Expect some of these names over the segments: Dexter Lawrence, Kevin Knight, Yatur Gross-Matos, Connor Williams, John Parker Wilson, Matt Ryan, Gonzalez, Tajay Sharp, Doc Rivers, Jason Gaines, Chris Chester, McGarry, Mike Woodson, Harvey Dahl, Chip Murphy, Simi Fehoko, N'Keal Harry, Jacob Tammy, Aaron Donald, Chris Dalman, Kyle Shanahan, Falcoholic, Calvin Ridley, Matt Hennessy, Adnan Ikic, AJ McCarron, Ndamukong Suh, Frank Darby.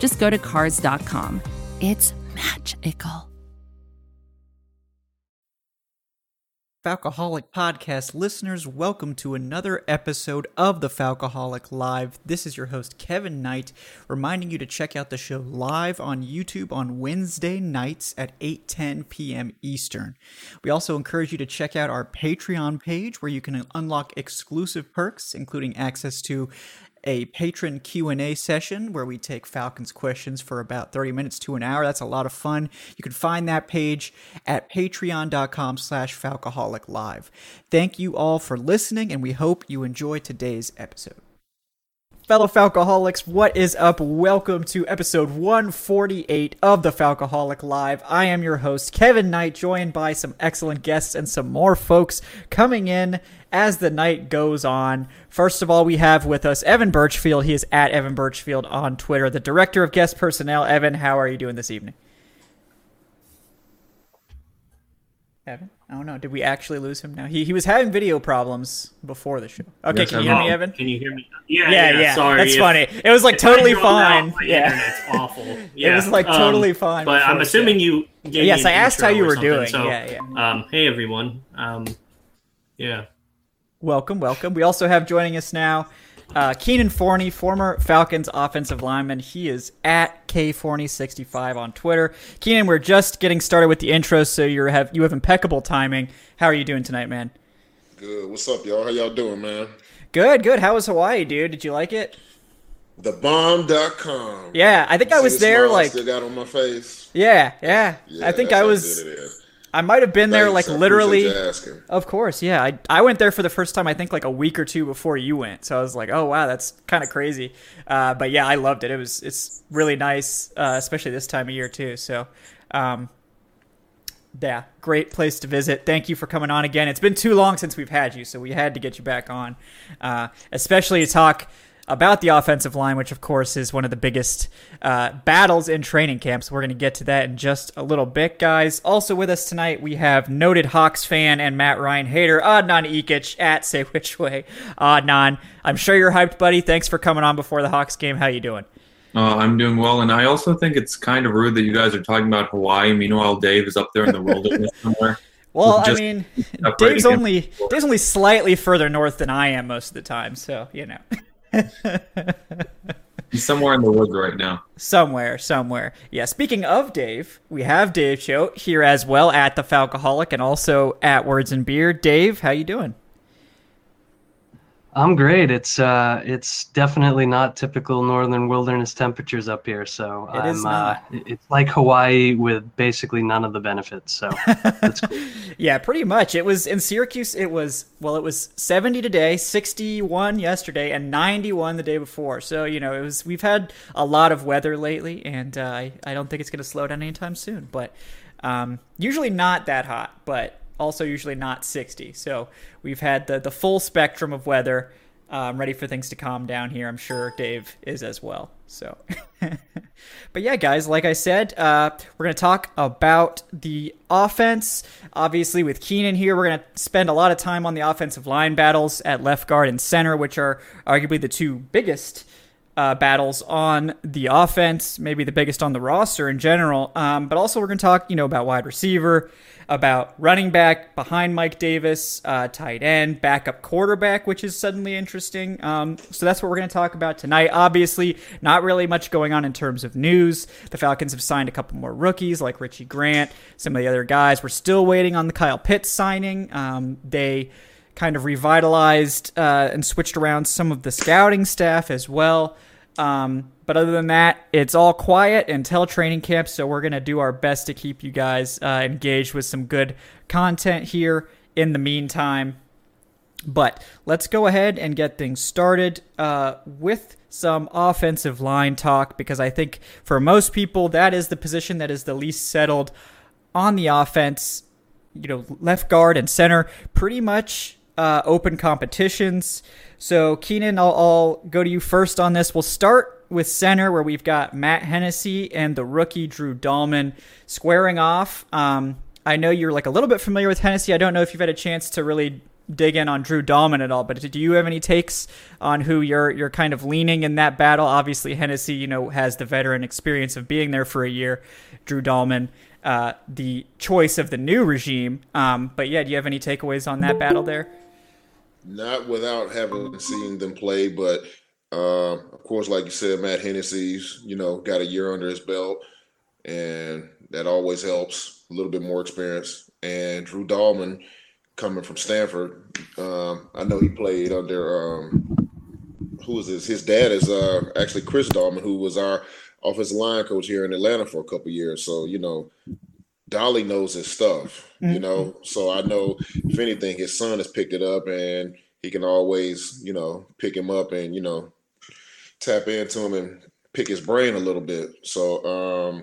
just go to Cars.com. It's magical. Falcoholic podcast listeners, welcome to another episode of the Falcoholic Live. This is your host, Kevin Knight, reminding you to check out the show live on YouTube on Wednesday nights at 8:10 p.m. Eastern. We also encourage you to check out our Patreon page, where you can unlock exclusive perks, including access to a patron Q&A session where we take Falcons questions for about 30 minutes to an hour. That's a lot of fun. You can find that page at patreon.com/Falcoholic Live. Thank you all for listening, and we hope you enjoy today's episode. Fellow Falcoholics, what is up? Welcome to episode 148 of the Falcoholic Live. I am your host, Kevin Knight, joined by some excellent guests and some more folks coming in as the night goes on. First of all, we have with us Evan Birchfield. He is at Evan Birchfield on Twitter, the Director of Guest Personnel. Evan, how are you doing this evening? Evan? Oh no, did we actually lose him now? He was having video problems before the show. Okay, yes, can you hear me, Evan? Can you hear me? Yeah. Sorry. That's funny. It was like totally fine. Internet's awful. Yeah. It was like totally fine. But I'm assuming you gave me an intro or something. Yes, I asked how you were doing. So, yeah. Hey everyone. Yeah. Welcome. We also have joining us now Kynan Forney, former Falcons offensive lineman. He is at KForney65 on Twitter. Kynan, we're just getting started with the intro, so you have impeccable timing. How are you doing tonight, man? Good. What's up, y'all? How y'all doing, man? Good. How was Hawaii, dude? Did you like it? TheBomb.com. Yeah, I think I was there. Like, still got on my face. Yeah. I think I was. I might have been there, like, literally. Of course, yeah. I went there for the first time, I think, like, a week or two before you went. So I was like, oh, wow, that's kind of crazy. But, yeah, I loved it. It's really nice, especially this time of year, too. So, yeah, great place to visit. Thank you for coming on again. It's been too long since we've had you, so we had to get you back on, especially to talk about the offensive line, which, of course, is one of the biggest battles in training camps. We're going to get to that in just a little bit, guys. Also with us tonight, we have noted Hawks fan and Matt Ryan hater, Adnan Ikic, at Say Which Way. Adnan, I'm sure you're hyped, buddy. Thanks for coming on before the Hawks game. How you doing? I'm doing well, and I also think it's kind of rude that you guys are talking about Hawaii. Meanwhile, Dave is up there in the wilderness somewhere. Well, I mean, Dave's only slightly further north than I am most of the time, so, you know. He's somewhere in the woods right now. Somewhere. Yeah, speaking of Dave, we have Dave Choate here as well at the Falcoholic and also at Words and Beer. Dave, how you doing? I'm great. It's definitely not typical northern wilderness temperatures up here, so it's like Hawaii with basically none of the benefits. So that's cool. Yeah, pretty much. It was in Syracuse. It was 70 today, 61 yesterday, and 91 the day before. So it was. We've had a lot of weather lately, and I don't think it's going to slow down anytime soon. But usually not that hot, but also usually not 60. So we've had the full spectrum of weather. I'm ready for things to calm down here. I'm sure Dave is as well. So, but yeah, guys, like I said, we're going to talk about the offense. Obviously, with Kynan here, we're going to spend a lot of time on the offensive line battles at left guard and center, which are arguably the two biggest battles on the offense, maybe the biggest on the roster in general. But also we're going to talk, about wide receiver, about running back behind Mike Davis, tight end, backup quarterback, which is suddenly interesting. So that's what we're going to talk about tonight. Obviously, not really much going on in terms of news. The Falcons have signed a couple more rookies like Richie Grant, some of the other guys. We're still waiting on the Kyle Pitts signing. They kind of revitalized and switched around some of the scouting staff as well. But other than that, it's all quiet until training camp, so we're going to do our best to keep you guys engaged with some good content here in the meantime. But let's go ahead and get things started with some offensive line talk, because I think for most people, that is the position that is the least settled on the offense. You know, left guard and center, pretty much open competitions. So, Kynan, I'll go to you first on this. We'll start with center, where we've got Matt Hennessy and the rookie Drew Dalman squaring off. I know you're like a little bit familiar with Hennessy. I don't know if you've had a chance to really dig in on Drew Dalman at all, but do you have any takes on who you're kind of leaning in that battle? Obviously, Hennessy, you know, has the veteran experience of being there for a year. Drew Dalman, the choice of the new regime. But yeah, do you have any takeaways on that battle there? Not without having seen them play, but of course, like you said, Matt Hennessy's, you know, got a year under his belt, and that always helps, a little bit more experience. And Drew Dalman, coming from Stanford, I know he played under who is this? His dad is actually Chris Dalman, who was our offensive line coach here in Atlanta for a couple of years. So, you know, Dolly knows his stuff, you know. So I know, if anything, his son has picked it up, and he can always, you know, pick him up and, you know, tap into him and pick his brain a little bit. So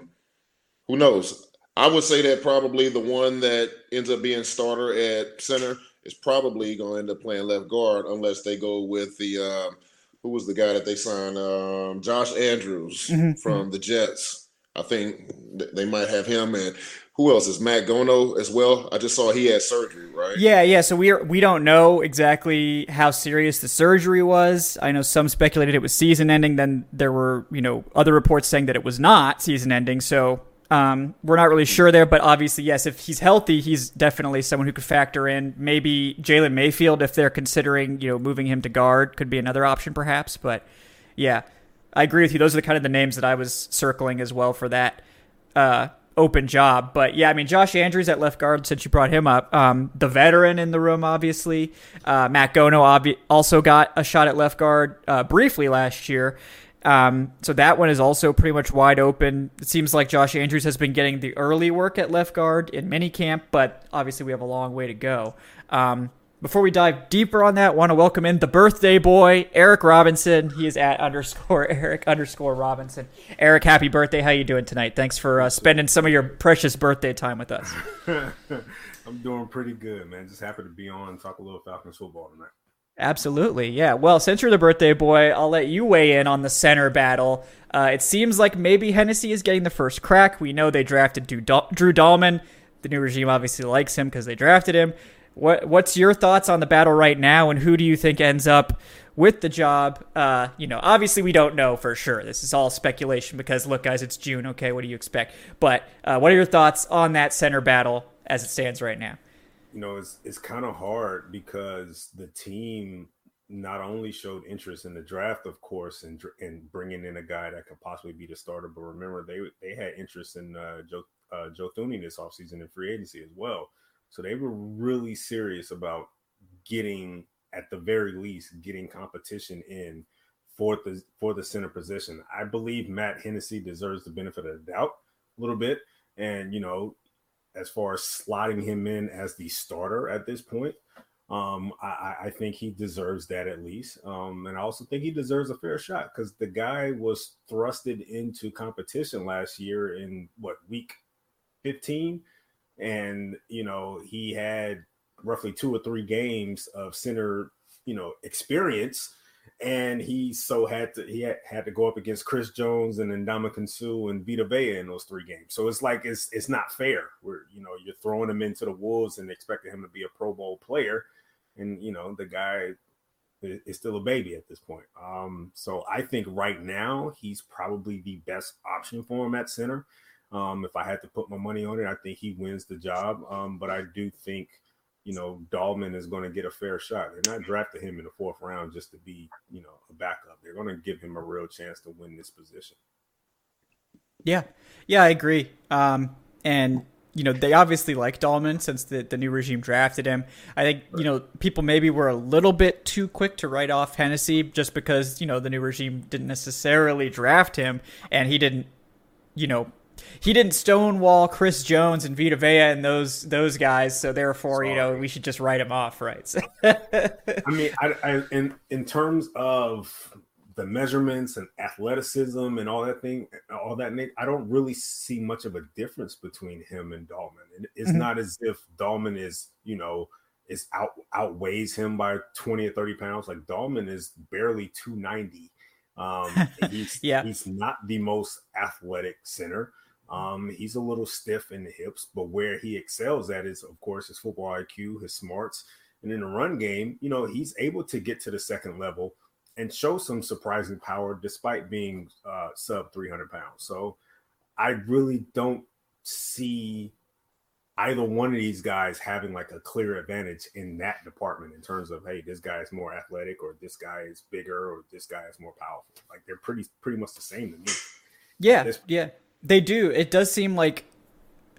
who knows? I would say that probably the one that ends up being starter at center is probably going to end up playing left guard, unless they go with the who was the guy that they signed? Josh Andrews from the Jets. I think they might have him. And who else is Matt Gono as well? I just saw he had surgery, right? Yeah. So we don't know exactly how serious the surgery was. I know some speculated it was season-ending. Then there were, you know, other reports saying that it was not season-ending. So we're not really sure there, but obviously, yes, if he's healthy, he's definitely someone who could factor in. Maybe Jalen Mayfield, if they're considering, you know, moving him to guard, could be another option perhaps. But yeah, I agree with you. Those are the kind of the names that I was circling as well for that open job. But yeah, I mean, Josh Andrews at left guard, since you brought him up, the veteran in the room, obviously. Matt Gono also got a shot at left guard briefly last year. So that one is also pretty much wide open. It seems like Josh Andrews has been getting the early work at left guard in minicamp, but obviously we have a long way to go. Before we dive deeper on that, want to welcome in the birthday boy, Eric Robinson. He is at @Eric_Robinson. Eric, happy birthday. How you doing tonight? Thanks for spending some of your precious birthday time with us. I'm doing pretty good, man. Just happy to be on and talk a little Falcons football tonight. Absolutely, yeah. Well, since you're the birthday boy, I'll let you weigh in on the center battle. It seems like maybe Hennessy is getting the first crack. We know they drafted Drew Dalman. The new regime obviously likes him because they drafted him. What's your thoughts on the battle right now, and who do you think ends up with the job? You know, obviously we don't know for sure. This is all speculation because, look, guys, it's June. Okay, what do you expect? But what are your thoughts on that center battle as it stands right now? You know, it's kind of hard because the team not only showed interest in the draft, of course, and bringing in a guy that could possibly be the starter, but remember they had interest in Joe Thuney this offseason in free agency as well. So they were really serious about getting, at the very least, getting competition in for the center position. I believe Matt Hennessy deserves the benefit of the doubt a little bit, and you know, as far as slotting him in as the starter at this point, I think he deserves that at least. And I also think he deserves a fair shot because the guy was thrusted into competition last year in week 15. And, you know, he had roughly 2 or 3 games of center, you know, experience. And he had to go up against Chris Jones and Ndamukong Suh and Vita Vea in those 3 games. So it's like it's not fair. Where, you know, you're throwing him into the wolves and expecting him to be a Pro Bowl player, and you know the guy is still a baby at this point. So I think right now he's probably the best option for him at center. If I had to put my money on it, I think he wins the job. But I do think, you know, Dalman is going to get a fair shot. They're not drafting him in the 4th round just to be, you know, a backup. They're going to give him a real chance to win this position. Yeah, I agree. And, you know, they obviously like Dalman since the new regime drafted him. I think, you know, people maybe were a little bit too quick to write off Hennessy just because, you know, the new regime didn't necessarily draft him, and he didn't, you know, he didn't stonewall Chris Jones and Vita Vea and those guys, so therefore, you know, we should just write him off, right? So. I mean, in terms of the measurements and athleticism and all that thing, all that, I don't really see much of a difference between him and Dalman. And it's not as if Dalman is, you know, is outweighs him by 20 or 30 pounds. Like Dalman is barely 290. He's not the most athletic center. He's a little stiff in the hips, but where he excels at is, of course, his football IQ, his smarts. And in the run game, you know, he's able to get to the second level and show some surprising power despite being sub 300 pounds. So I really don't see either one of these guys having like a clear advantage in that department in terms of, hey, this guy is more athletic or this guy is bigger or this guy is more powerful. Like they're pretty much the same to me. Yeah, they do. It does seem like,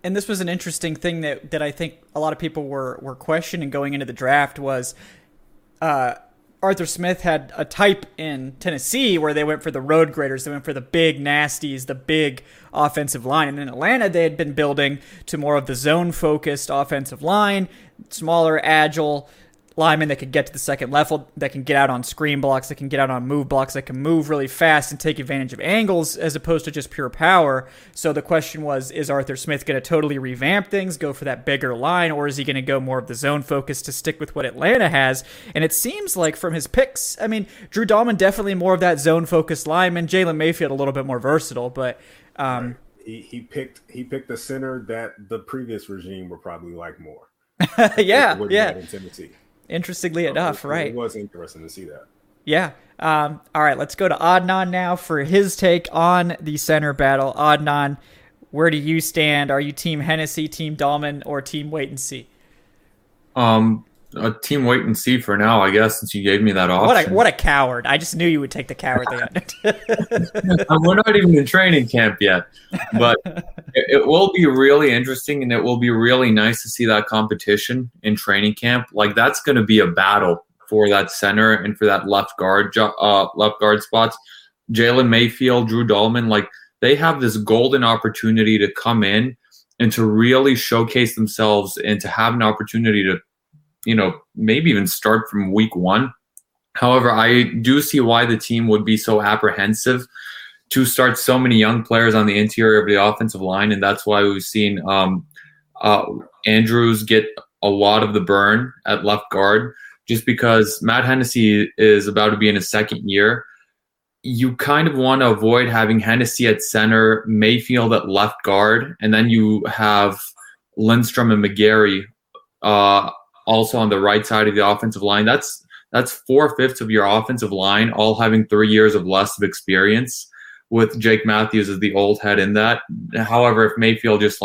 and this was an interesting thing that I think a lot of people were questioning going into the draft was, Arthur Smith had a type in Tennessee where they went for the road graders. They went for the big nasties, the big offensive line. And in Atlanta, they had been building to more of the zone-focused offensive line, smaller, agile linemen that could get to the second level, that can get out on screen blocks, that can get out on move blocks, that can move really fast and take advantage of angles as opposed to just pure power. So the question was, is Arthur Smith going to totally revamp things, go for that bigger line, or is he going to go more of the zone focus to stick with what Atlanta has? And it seems like from his picks, I mean, Drew Dalman definitely more of that zone-focused lineman, Jalen Mayfield a little bit more versatile, but... He picked a center that the previous regime would probably like more. In Tennessee. Interestingly enough, right? It was interesting to see that. Yeah. All right, let's go to Adnan now for his take on the center battle. Adnan, where do you stand? Are you Team Hennessy, Team Dalman, or Team Wait and See? Team Wait and See for now, I guess, since you gave me that option. What a coward. I just knew you would take the coward thing. We're not even in training camp yet. But it will be really interesting, and it will be really nice to see that competition in training camp. Like, that's going to be a battle for that center and for that left guard spots. Jalen Mayfield, Drew Dalman, like, they have this golden opportunity to come in and to really showcase themselves and to have an opportunity to, you know, maybe even start from week one. However, I do see why the team would be so apprehensive to start so many young players on the interior of the offensive line, and that's why we've seen Andrews get a lot of the burn at left guard, just because Matt Hennessy is about to be in his second year. You kind of want to avoid having Hennessy at center, Mayfield at left guard, and then you have Lindstrom and McGarry also on the right side of the offensive line. That's 4/5 of your offensive line, all having 3 years of less of experience, with Jake Matthews as the old head in that. However, if Mayfield just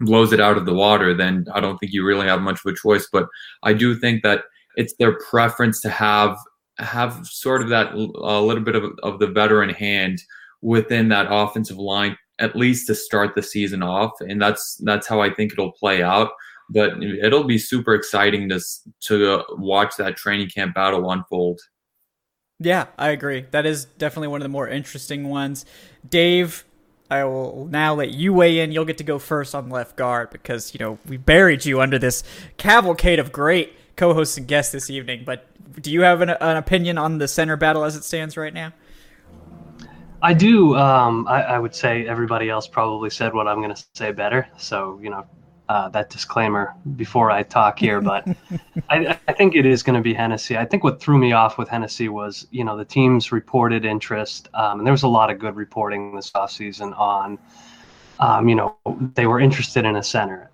blows it out of the water, then I don't think you really have much of a choice. But I do think that it's their preference to have sort of that a little bit of the veteran hand within that offensive line, at least to start the season off. And that's how I think it'll play out. But it'll be super exciting to watch that training camp battle unfold. Yeah, I agree. That is definitely one of the more interesting ones. Dave, I will now let you weigh in. You'll get to go first on left guard because, you know, we buried you under this cavalcade of great co-hosts and guests this evening. But do you have an opinion on the center battle as it stands right now? I do. I would say everybody else probably said what I'm going to say better. So, you know, that disclaimer before I talk here, but I think it is going to be Hennessy. I think what threw me off with Hennessy was, you know, the team's reported interest. And there was a lot of good reporting this offseason on, you know, they were interested in a center,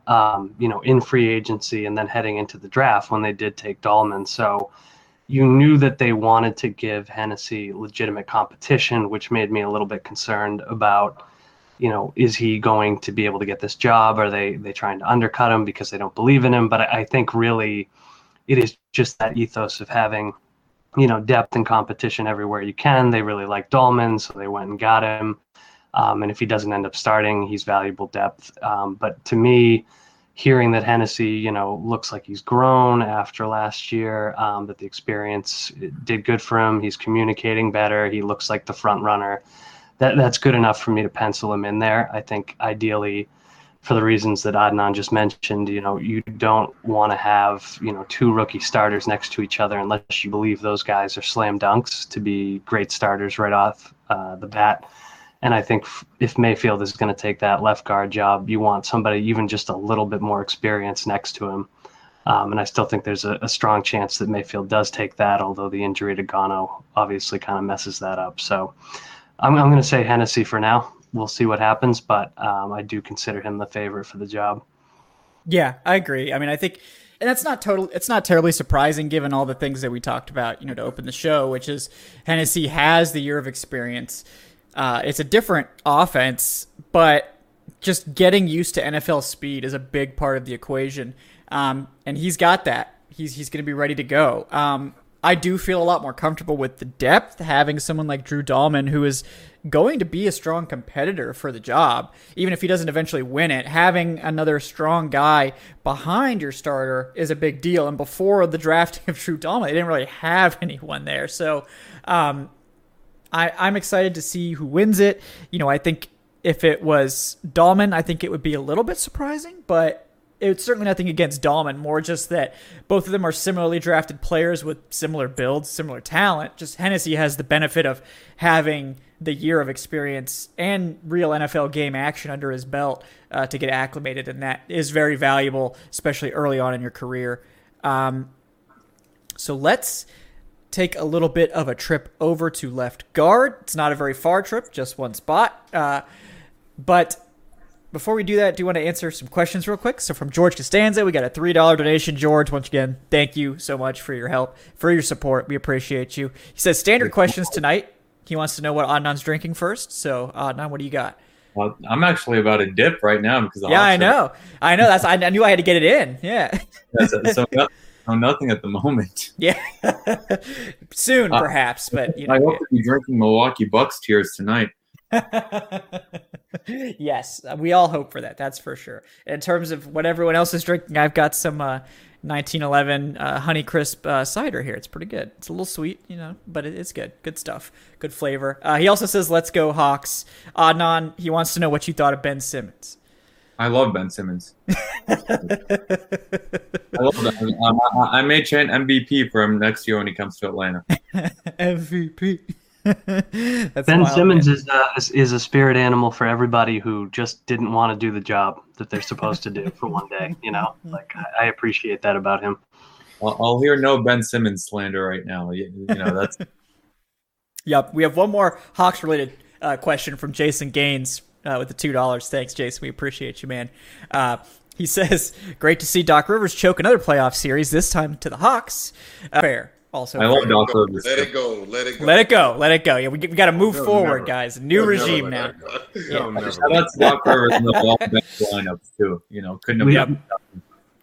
you know, in free agency and then heading into the draft when they did take Dalman. So you knew that they wanted to give Hennessy legitimate competition, which made me a little bit concerned about, you know, is he going to be able to get this job? Are they trying to undercut him because they don't believe in him? But I think really it is just that ethos of having, you know, depth and competition everywhere you can. They really like Dalman, so they went and got him. And if he doesn't end up starting, he's valuable depth. But to me, hearing that Hennessy, you know, looks like he's grown after last year, that the experience did good for him. He's communicating better. He looks like the front runner. That's good enough for me to pencil him in there. I think ideally, for the reasons that Adnan just mentioned. You know, you don't want to have, you know, two rookie starters next to each other unless you believe those guys are slam dunks to be great starters right off the bat. And I think if Mayfield is going to take that left guard job, you want somebody even just a little bit more experience next to him. And I still think there's a strong chance that Mayfield does take that, although the injury to Gono obviously kind of messes that up. So I'm going to say Hennessy for now. We'll see what happens, but I do consider him the favorite for the job. Yeah, I agree. I mean, I think, and that's not total. It's not terribly surprising given all the things that we talked about, you know, to open the show, which is Hennessy has the year of experience. It's a different offense, but just getting used to NFL speed is a big part of the equation, and he's got that. He's going to be ready to go. I do feel a lot more comfortable with the depth, having someone like Drew Dalman, who is going to be a strong competitor for the job, even if he doesn't eventually win it. Having another strong guy behind your starter is a big deal. And before the drafting of Drew Dalman, they didn't really have anyone there. So I'm excited to see who wins it. You know, I think if it was Dalman, I think it would be a little bit surprising, but it's certainly nothing against Dalman, more just that both of them are similarly drafted players with similar builds, similar talent. Just Hennessy has the benefit of having the year of experience and real NFL game action under his belt to get acclimated, and that is very valuable, especially early on in your career. So let's take a little bit of a trip over to left guard. It's not a very far trip, just one spot. But before we do that, I do want to answer some questions real quick. So from George Costanza, we got a $3 donation. George, once again, thank you so much for your help, for your support. We appreciate you. He says standard questions tonight. He wants to know what Adnan's drinking first. So Adnan, what do you got? Well, I'm actually about to dip right now because of I know. That's I knew I had to get it in. Yeah. Nothing at the moment. Yeah. Soon, perhaps. But you know, I hope to be drinking Milwaukee Bucks tears tonight. Yes, we all hope for that. That's for sure. In terms of what everyone else is drinking, I've got some 1911 Honeycrisp cider here. It's pretty good. It's a little sweet, you know, but it's good. Good stuff. Good flavor. He also says, let's go Hawks. Adnan, he wants to know what you thought of Ben Simmons. I love Ben Simmons. I love that. I may chant MVP for him next year when he comes to Atlanta. MVP. Ben Simmons is a spirit animal for everybody who just didn't want to do the job that they're supposed to do for one day. You know, like I appreciate that about him. I'll hear no Ben Simmons slander right now. You know that's. Yep, we have one more Hawks related question from Jason Gaines with the $2. Thanks, Jason. We appreciate you, man. He says, "Great to see Doc Rivers choke another playoff series. This time to the Hawks. Fair." Also, I love Doc Rivers. Let it go. Yeah, we got to move forward, guys. New regime now. That's Doc Rivers in the ball bench lineups too. You know, couldn't have.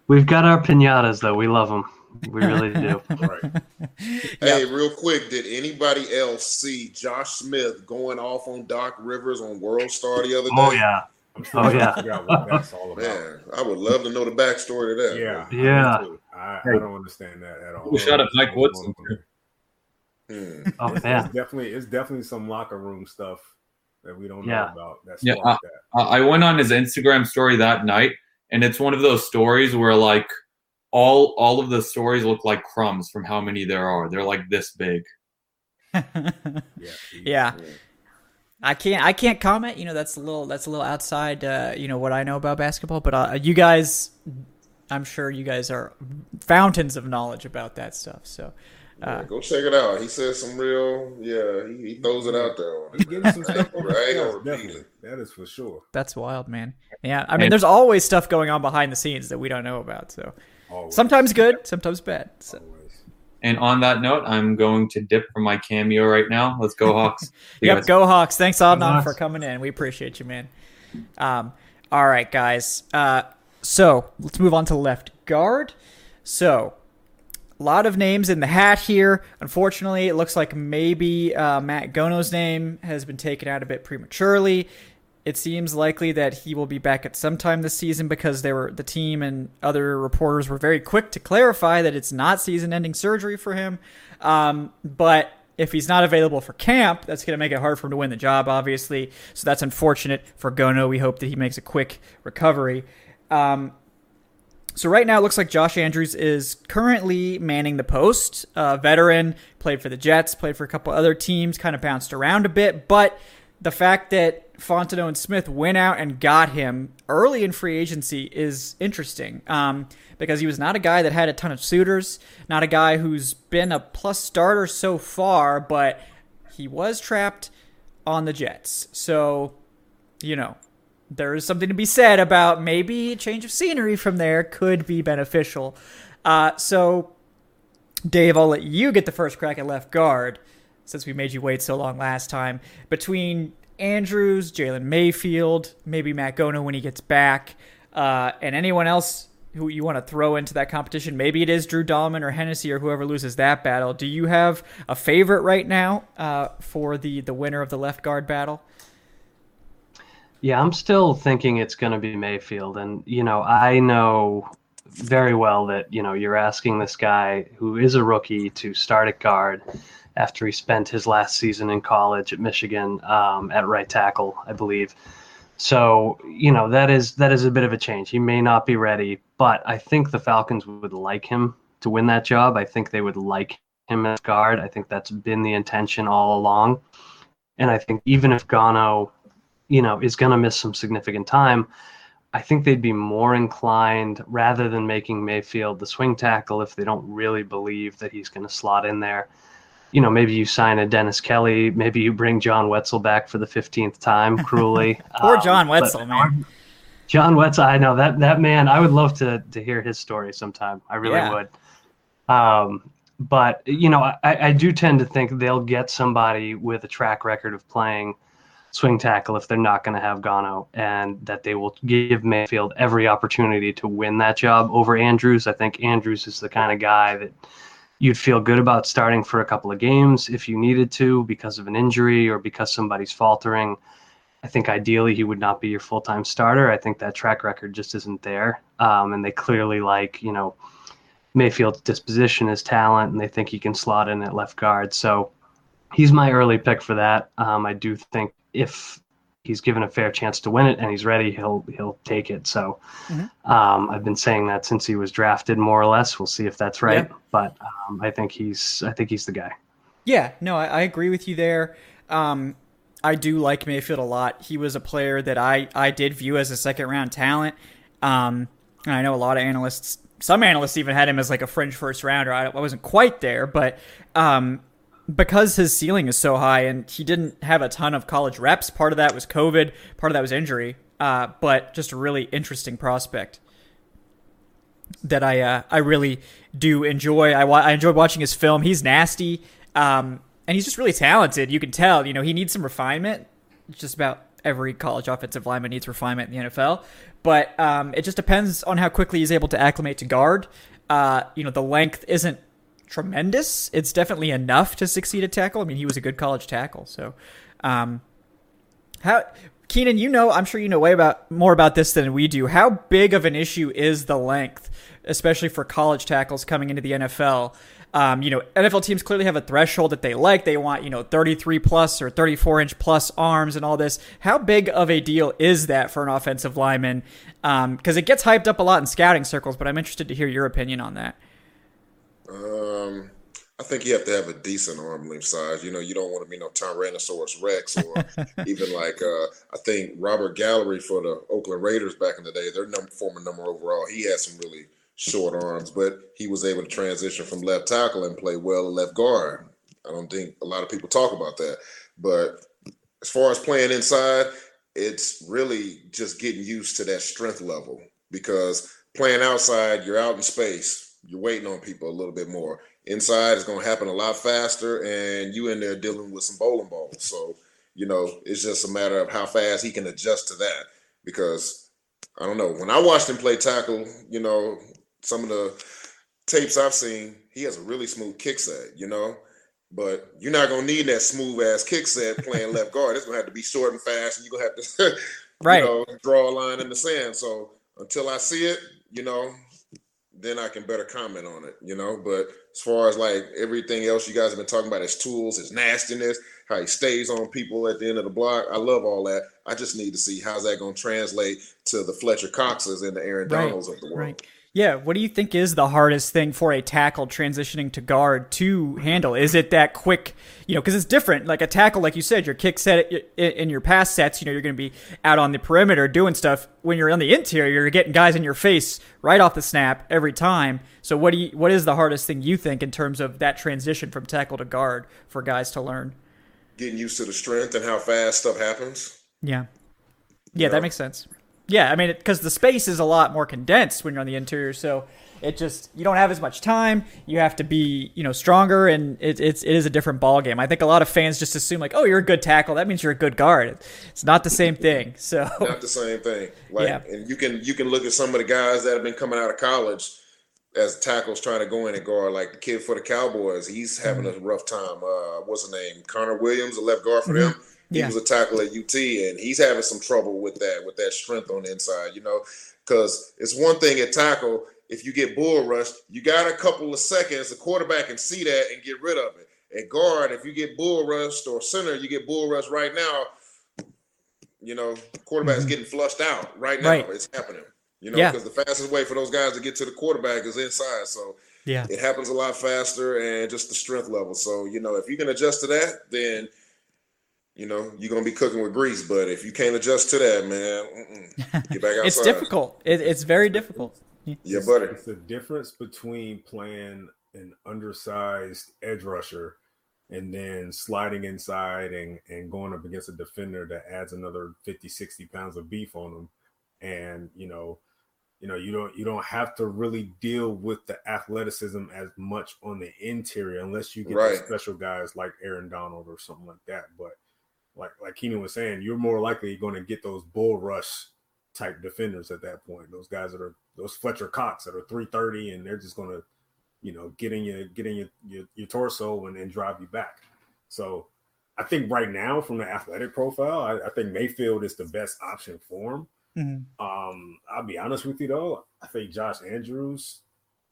We've got our piñatas though. We love them. We really do. Right. Hey, real quick, did anybody else see Josh Smith going off on Doc Rivers on World Star the other day? Oh yeah. Oh yeah. What that's all about. Man, I would love to know the backstory to that. Yeah. Yeah. I don't understand that at all. Shut up, Mike Woodson. Oh, man. It's definitely some locker room stuff that we don't know about. I went on his Instagram story that night, and it's one of those stories where, like, all of the stories look like crumbs from how many there are. They're, like, this big. Yeah. I can't comment. You know, that's a little outside, you know, what I know about basketball. But you guys – I'm sure you guys are fountains of knowledge about that stuff. So, go check it out. He says some real, he throws it out there. He gives some stuff over there. That is for sure. That's wild, man. Yeah, I mean, there's always stuff going on behind the scenes that we don't know about. So, always. Sometimes good, sometimes bad. So. And on that note, I'm going to dip from my cameo right now. Let's go Hawks. Yep, go Hawks. Thanks, Adnan, for coming in. We appreciate you, man. All right, guys. So let's move on to left guard. So a lot of names in the hat here. Unfortunately, it looks like maybe Matt Gono's name has been taken out a bit prematurely. It seems likely that he will be back at some time this season because the team and other reporters were very quick to clarify that it's not season-ending surgery for him. But If he's not available for camp, that's going to make it hard for him to win the job, obviously. So that's unfortunate for Gono. We hope that he makes a quick recovery. So right now, it looks like Josh Andrews is currently manning the post. Veteran, played for the Jets, played for a couple other teams, kind of bounced around a bit. But the fact that Fontenot and Smith went out and got him early in free agency is interesting, because he was not a guy that had a ton of suitors, not a guy who's been a plus starter so far, but he was trapped on the Jets. So, you know, there is something to be said about maybe a change of scenery from there could be beneficial. So, Dave, I'll let you get the first crack at left guard since we made you wait so long last time. Between Andrews, Jalen Mayfield, maybe Matt Gono when he gets back, and anyone else who you want to throw into that competition, maybe it is Drew Dalman or Hennessy or whoever loses that battle. Do you have a favorite right now for the winner of the left guard battle? Yeah, I'm still thinking it's going to be Mayfield. And, you know, I know very well that, you know, you're asking this guy who is a rookie to start at guard after he spent his last season in college at Michigan at right tackle, I believe. So, you know, that is a bit of a change. He may not be ready, but I think the Falcons would like him to win that job. I think they would like him as guard. I think that's been the intention all along. And I think even if Gono, you know, is going to miss some significant time, I think they'd be more inclined, rather than making Mayfield the swing tackle if they don't really believe that he's going to slot in there. You know, maybe you sign a Dennis Kelly, maybe you bring John Wetzel back for the 15th time, cruelly. Poor John Wetzel, man. John Wetzel, I know, that man, I would love to hear his story sometime. I really would. But, you know, I do tend to think they'll get somebody with a track record of playing swing tackle if they're not going to have Gono, and that they will give Mayfield every opportunity to win that job over Andrews. I think Andrews is the kind of guy that you'd feel good about starting for a couple of games if you needed to because of an injury or because somebody's faltering. I think ideally he would not be your full-time starter. I think that track record just isn't there. And they clearly like, you know, Mayfield's disposition, his talent, and they think he can slot in at left guard. So he's my early pick for that. I do think if he's given a fair chance to win it and he's ready, he'll take it. So I've been saying that since he was drafted, more or less. We'll see if that's right. Yeah. But I think he's the guy. Yeah, no, I agree with you there. I do like Mayfield a lot. He was a player that I did view as a second round talent. And I know a lot of analysts, some analysts even had him as like a fringe first rounder. I wasn't quite there, but because his ceiling is so high and he didn't have a ton of college reps, part of that was COVID, part of that was injury, but just a really interesting prospect that I really do enjoy. I enjoyed watching his film. He's nasty, and he's just really talented. You can tell, you know, he needs some refinement. Just about every college offensive lineman needs refinement in the NFL, but it just depends on how quickly he's able to acclimate to guard. You know, the length isn't tremendous. It's definitely enough to succeed at tackle. I mean, he was a good college tackle. So, how, Kynan, you know, I'm sure you know way about more about this than we do. How big of an issue is the length, especially for college tackles coming into the NFL? You know, NFL teams clearly have a threshold that they like. They want, you know, 33 plus or 34 inch plus arms and all this. How big of a deal is that for an offensive lineman? Because it gets hyped up a lot in scouting circles, but I'm interested to hear your opinion on that. I think you have to have a decent arm length size. You know, you don't want to be no Tyrannosaurus Rex or even like I think Robert Gallery for the Oakland Raiders back in the day, their former number overall, he had some really short arms, but he was able to transition from left tackle and play well at left guard. I don't think a lot of people talk about that. But as far as playing inside, it's really just getting used to that strength level, because playing outside, you're out in space. You're waiting on people a little bit more. Inside is going to happen a lot faster, and you in there dealing with some bowling balls. So, you know, it's just a matter of how fast he can adjust to that, because, I don't know, when I watched him play tackle, you know, some of the tapes I've seen, he has a really smooth kick set, you know. But you're not going to need that smooth-ass kick set playing left guard. It's going to have to be short and fast, and you're going to have to draw a line in the sand. So until I see it, you know, then I can better comment on it, you know. But as far as like everything else you guys have been talking about, his tools, his nastiness, how he stays on people at the end of the block, I love all that. I just need to see how's that going to translate to the Fletcher Coxes and the Aaron Donalds of the world. Right. Yeah, what do you think is the hardest thing for a tackle transitioning to guard to handle? Is it that quick, you know, because it's different. Like a tackle, like you said, your kick set in your pass sets, you know, you're going to be out on the perimeter doing stuff. When you're on the interior, you're getting guys in your face right off the snap every time. So what is the hardest thing you think in terms of that transition from tackle to guard for guys to learn? Getting used to the strength and how fast stuff happens. Yeah. Yeah, that makes sense. Yeah, I mean, because the space is a lot more condensed when you're on the interior, so it just, you don't have as much time. You have to be, you know, stronger, and it is a different ballgame. I think a lot of fans just assume, like, oh, you're a good tackle, that means you're a good guard. It's not the same thing. So not the same thing. Like, yeah. And you can look at some of the guys that have been coming out of college as tackles trying to go in and guard, like the kid for the Cowboys. He's having a rough time. What's his name? Connor Williams, the left guard for them. He was a tackle at UT, and he's having some trouble with that strength on the inside, you know, because it's one thing at tackle, if you get bull rushed, you got a couple of seconds, the quarterback can see that and get rid of it. At guard, if you get bull rushed, or center, you get bull rushed right now, you know, quarterback's getting flushed out right now. Right. It's happening, you know, because the fastest way for those guys to get to the quarterback is inside, so it happens a lot faster, and just the strength level. So, you know, if you can adjust to that, then – you know, you're going to be cooking with grease, but if you can't adjust to that, man, get back outside. It's difficult. It's very difficult. Yeah, buddy. It's the difference between playing an undersized edge rusher and then sliding inside and going up against a defender that adds another 50, 60 pounds of beef on them. And, you know, you don't have to really deal with the athleticism as much on the interior unless you get the special guys like Aaron Donald or something like that. But Like Keenan was saying, you're more likely going to get those bull rush type defenders at that point. Those guys that are those Fletcher Cox that are 330, and they're just going to, you know, get in your torso and drive you back. So I think right now from the athletic profile, I think Mayfield is the best option for him. Mm-hmm. I'll be honest with you though, I think Josh Andrews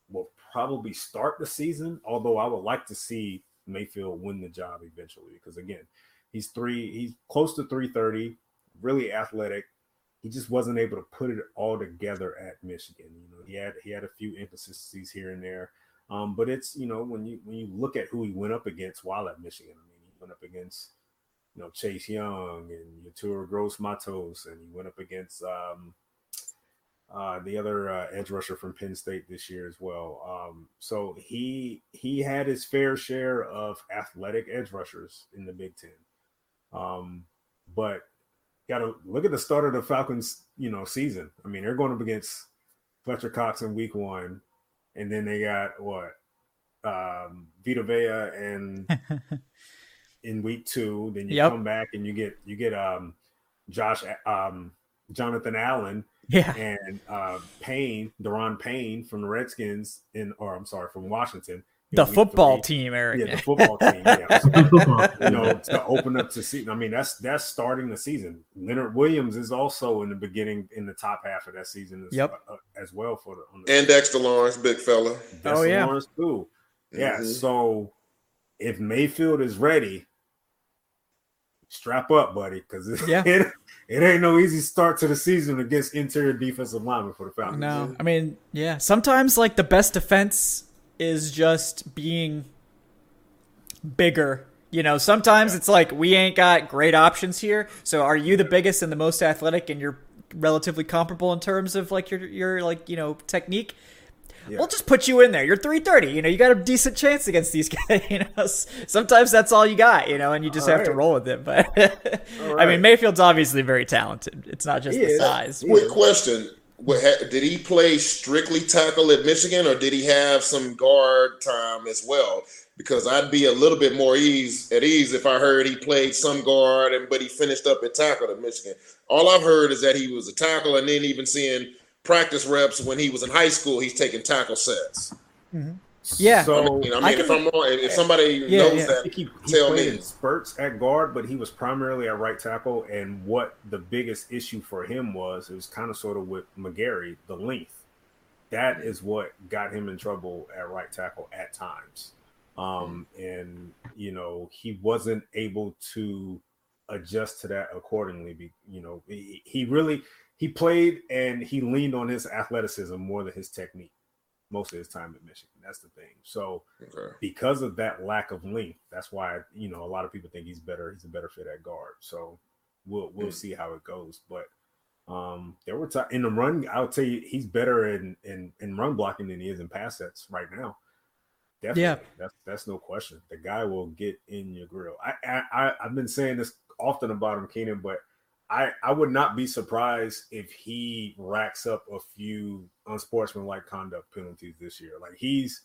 will probably start the season, although I would like to see Mayfield win the job eventually because again. He's close to 330, really athletic. He just wasn't able to put it all together at Michigan. You know, he had a few inconsistencies here and there. But it's, you know, when you look at who he went up against while at Michigan, I mean, he went up against, you know, Chase Young and Yatur Gross-Matos, and he went up against the other edge rusher from Penn State this year as well. So he had his fair share of athletic edge rushers in the Big Ten. But gotta look at the start of the Falcons, you know, season. I mean, they're going up against Fletcher Cox in week 1, and then they got Vita Vea and in week 2, then you come back and you get Jonathan Allen and Deron Payne from the Redskins from Washington. The football team, Eric. Yeah, the football team. Yeah. So, you know, to open up the season. I mean, that's starting the season. Leonard Williams is also in the beginning, in the top half of that season as well. And Dexter Lawrence, big fella. Dexter Lawrence too. Yeah. Mm-hmm. So if Mayfield is ready, strap up, buddy, because it ain't no easy start to the season against interior defensive linemen for the Falcons. No, I mean, sometimes like the best defense is just being bigger. You know, sometimes it's like we ain't got great options here. So are you the biggest and the most athletic and you're relatively comparable in terms of like your like, you know, technique? Yeah. We'll just put you in there. You're 330. You know, you got a decent chance against these guys. You know, sometimes that's all you got. You know, and you just have to roll with it. But I mean, Mayfield's obviously very talented. It's not just the size. Quick question: did he play strictly tackle at Michigan, or did he have some guard time as well? Because I'd be a little bit more at ease if I heard he played some guard but he finished up at tackle at Michigan. All I've heard is that he was a tackle, and then even seeing practice reps when he was in high school, he's taking tackle sets. Mm-hmm. Yeah. So I mean, if somebody knows that, he tell me. In spurts at guard, but he was primarily at right tackle. And what the biggest issue for him was, it was kind of sort of with McGarry, the length. that is what got him in trouble at right tackle at times. And, you know, he wasn't able to adjust to that accordingly. You know, he played and he leaned on his athleticism more than his technique most of his time at Michigan. That's the thing. So because of that lack of length, that's why, you know, a lot of people think he's better. He's a better fit at guard. So we'll see how it goes. But there were in the run, I'll tell you, he's better in run blocking than he is in pass sets right now. Definitely. Yeah, that's no question. The guy will get in your grill. I've been saying this often about him, Keenan, but I would not be surprised if he racks up a few unsportsmanlike conduct penalties this year. Like he's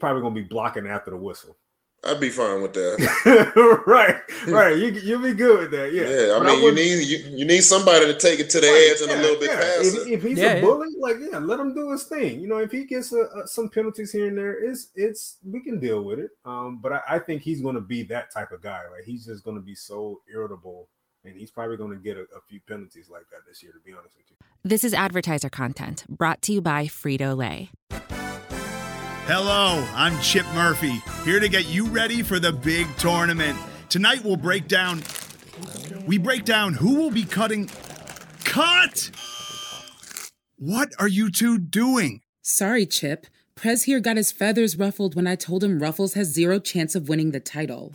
probably gonna be blocking after the whistle. I'd be fine with that. Right. You'll be good with that. Yeah. I mean, you need somebody to take it to the edge and a little bit faster. If he's a bully, let him do his thing. You know, if he gets some penalties here and there, we can deal with it. But I think he's going to be that type of guy. Like he's just going to be so irritable, and he's probably going to get a few penalties like that this year. To be honest with you, this is advertiser content brought to you by Frito-Lay. Hello, I'm Chip Murphy, here to get you ready for the big tournament. Tonight we break down who will be cutting... Cut! What are you two doing? Sorry, Chip. Prez here got his feathers ruffled when I told him Ruffles has 0 chance of winning the title.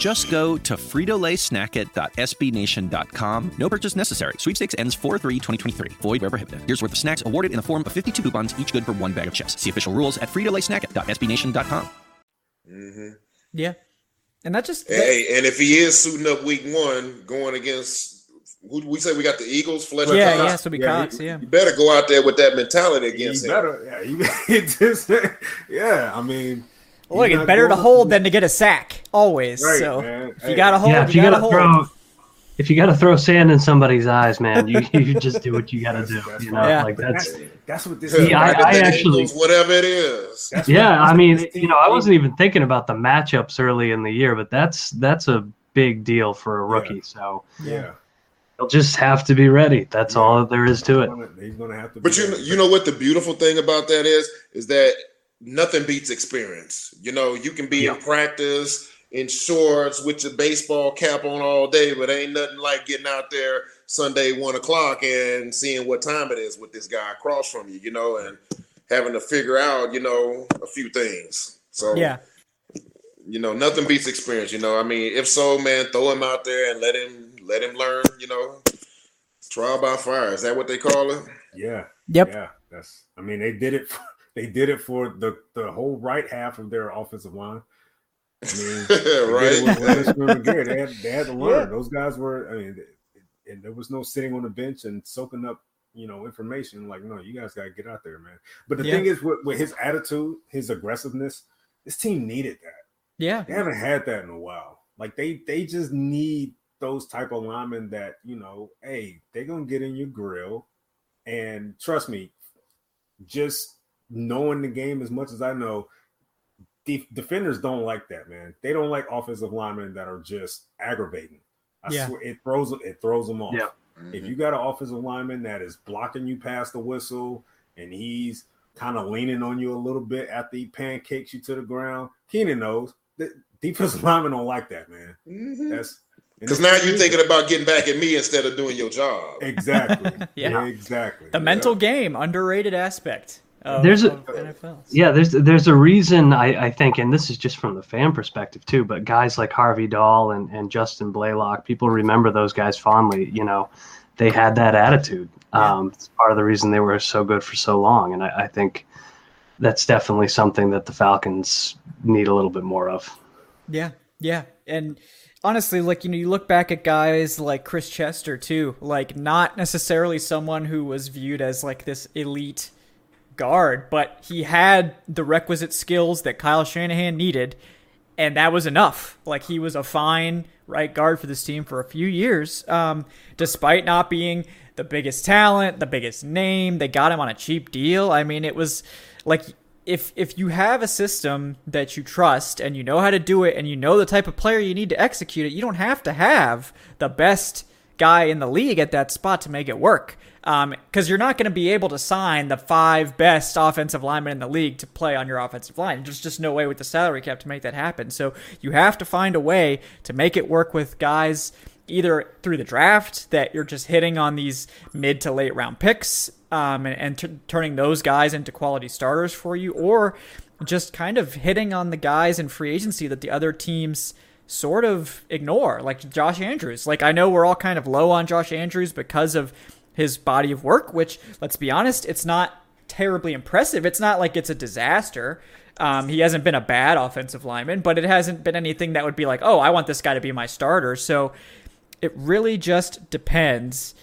Just go to fritolaysnackit.sbnation.com. No purchase necessary. Sweepstakes ends 4/3/2023. Void where prohibited. Here's worth of snacks awarded in the form of 52 coupons, each good for 1 bag of chips. See official rules at fritolaysnackit.sbnation.com. Mm-hmm. Yeah. And that just... Hey, and if he is suiting up week 1 going against... Who we say we got the Eagles, Fletcher Cox? Yeah, so be Cox, yeah. You better go out there with that mentality against him. I mean... Look, it's better to hold than to get a sack, always. Right, so if you got to hold, you got to hold. If you got to throw sand in somebody's eyes, man, you just do what you got to do. You know, like that's what this is. I actually, whatever it is. I mean, you know, I wasn't even thinking about the matchups early in the year, but that's a big deal for a rookie. Yeah. So He'll just have to be ready. That's all there is to it. He's gonna have to. But you know what the beautiful thing about that is that. Nothing beats experience. You know, you can be in practice, in shorts, with your baseball cap on all day, but ain't nothing like getting out there Sunday 1:00 and seeing what time it is with this guy across from you, you know, and having to figure out, you know, a few things. So, you know, nothing beats experience, you know. I mean, if so, man, throw him out there and let him learn, you know. Trial by fire. Is that what they call it? Yeah. Yep. Yeah. They did it for... They did it for the whole right half of their offensive line. I mean, they had to learn. Those guys were, and there was no sitting on the bench and soaking up, you know, information. Like, no, you guys got to get out there, man. But the thing is, with his attitude, his aggressiveness, this team needed that. Yeah. They haven't had that in a while. Like, they just need those type of linemen that, you know, hey, they're going to get in your grill. And trust me, just knowing the game as much as I know, defenders don't like that, man. They don't like offensive linemen that are just aggravating. I swear it throws them off. Yeah. Mm-hmm. If you got an offensive lineman that is blocking you past the whistle and he's kind of leaning on you a little bit after he pancakes you to the ground, Keenan knows that defensive linemen don't like that, man. Mm-hmm. That's because now you're thinking about getting back at me instead of doing your job. Exactly. Exactly. The mental game, underrated aspect. There's a reason I think, and this is just from the fan perspective too, but guys like Harvey Dahl and Justin Blalock, people remember those guys fondly. You know, they had that attitude. It's part of the reason they were so good for so long, and I think that's definitely something that the Falcons need a little bit more of. Yeah, And honestly, like, you know, you look back at guys like Chris Chester too, like not necessarily someone who was viewed as like this elite guard, but he had the requisite skills that Kyle Shanahan needed, and that was enough. Like, he was a fine right guard for this team for a few years, despite not being the biggest talent, the biggest name. They got him on a cheap deal. I mean, it was like, if you have a system that you trust and you know how to do it and you know the type of player you need to execute it, you don't have to have the best guy in the league at that spot to make it work. Because you're not going to be able to sign the 5 best offensive linemen in the league to play on your offensive line. There's just no way with the salary cap to make that happen. So you have to find a way to make it work with guys either through the draft that you're just hitting on these mid to late round picks, and turning those guys into quality starters for you, or just kind of hitting on the guys in free agency that the other teams sort of ignore, like Josh Andrews. Like, I know we're all kind of low on Josh Andrews because of his body of work, which, let's be honest, it's not terribly impressive. It's not like it's a disaster. He hasn't been a bad offensive lineman, but it hasn't been anything that would be like, oh, I want this guy to be my starter. So it really just depends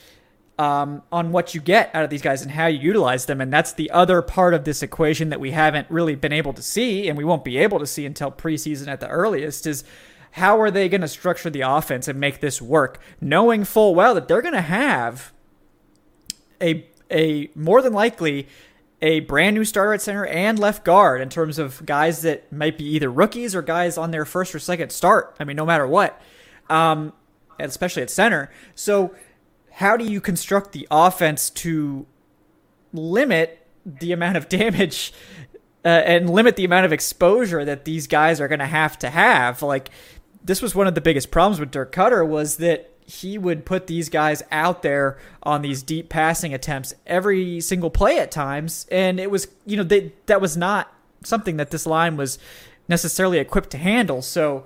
on what you get out of these guys and how you utilize them. And that's the other part of this equation that we haven't really been able to see, and we won't be able to see until preseason at the earliest, is how are they going to structure the offense and make this work, knowing full well that they're going to have a more than likely a brand new starter at center and left guard in terms of guys that might be either rookies or guys on their first or second start. I mean, no matter what, especially at center. So how do you construct the offense to limit the amount of damage and limit the amount of exposure that these guys are going to have? Like, this was one of the biggest problems with Dirk Cutter, was that he would put these guys out there on these deep passing attempts every single play at times. And it was, you know, that was not something that this line was necessarily equipped to handle. So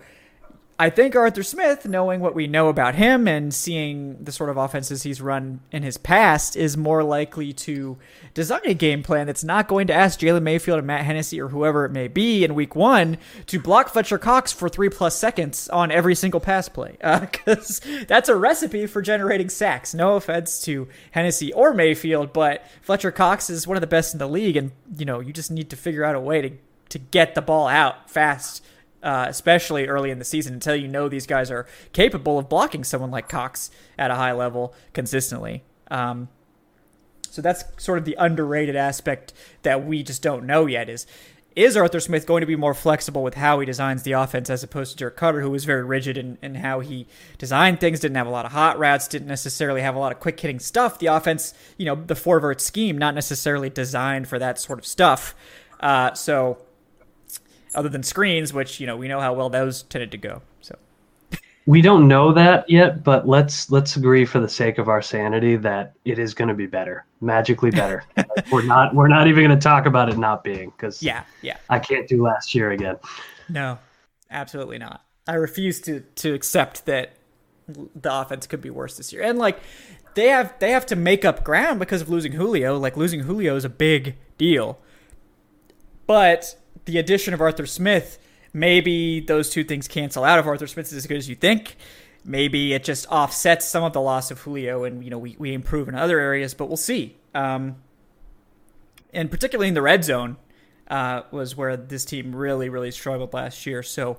I think Arthur Smith, knowing what we know about him and seeing the sort of offenses he's run in his past, is more likely to design a game plan that's not going to ask Jalen Mayfield and Matt Hennessy or whoever it may be in week one to block Fletcher Cox for 3+ seconds on every single pass play. Because that's a recipe for generating sacks. No offense to Hennessy or Mayfield, but Fletcher Cox is one of the best in the league, and you know, you just need to figure out a way to get the ball out fast, especially early in the season, until you know these guys are capable of blocking someone like Cox at a high level consistently. So that's sort of the underrated aspect that we just don't know yet, is Arthur Smith going to be more flexible with how he designs the offense as opposed to Dirk Cutter, who was very rigid in how he designed things, didn't have a lot of hot routes, didn't necessarily have a lot of quick-hitting stuff. The offense, you know, the four-vert scheme, not necessarily designed for that sort of stuff. So other than screens, which, you know, we know how well those tended to go. So we don't know that yet, but let's agree for the sake of our sanity that it is going to be better, magically better. Like, we're not even going to talk about it not being, because yeah, I can't do last year again. No, absolutely not. I refuse to accept that the offense could be worse this year. And like, they have to make up ground because of losing Julio. Like, losing Julio is a big deal, but the addition of Arthur Smith, maybe those two things cancel out. If Arthur Smith is as good as you think, maybe it just offsets some of the loss of Julio, and, you know, we improve in other areas, but we'll see. And particularly in the red zone was where this team really, really struggled last year. So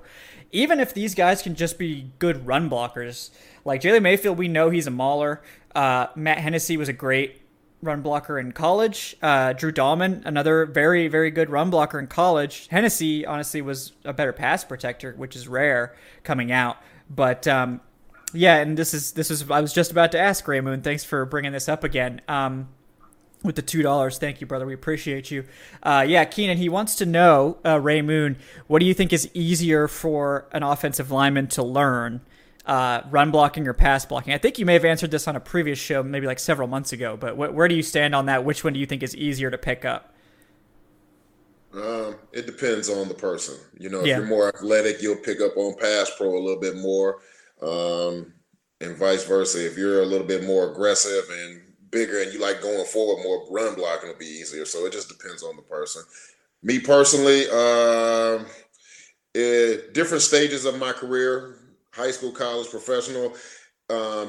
even if these guys can just be good run blockers, like Jalen Mayfield, we know he's a mauler. Matt Hennessy was a great run blocker in college. Drew Dalman, another very, very good run blocker in college. Hennessy, honestly, was a better pass protector, which is rare coming out. But yeah, and this is I was just about to ask, Raymoon, thanks for bringing this up again. With the $2, thank you, brother. We appreciate you. Yeah, Kynan, he wants to know, Raymoon, what do you think is easier for an offensive lineman to learn? Run blocking or pass blocking? I think you may have answered this on a previous show, maybe like several months ago, but where do you stand on that? Which one do you think is easier to pick up? It depends on the person. You know, if you're more athletic, you'll pick up on pass pro a little bit more, and vice versa. If you're a little bit more aggressive and bigger and you like going forward more, run blocking will be easier. So it just depends on the person. Me personally, different stages of my career, high school, college, professional,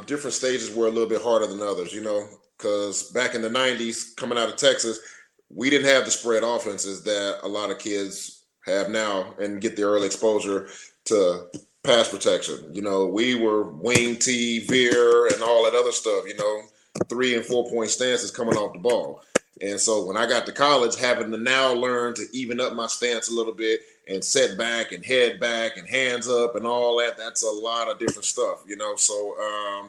different stages were a little bit harder than others, you know, because back in the 90s, coming out of Texas, we didn't have the spread offenses that a lot of kids have now and get the early exposure to pass protection. You know, we were wing T, veer, and all that other stuff, you know, 3 and 4 point stances coming off the ball. And so when I got to college, having to now learn to even up my stance a little bit and set back and head back and hands up and all that, that's a lot of different stuff, you know. So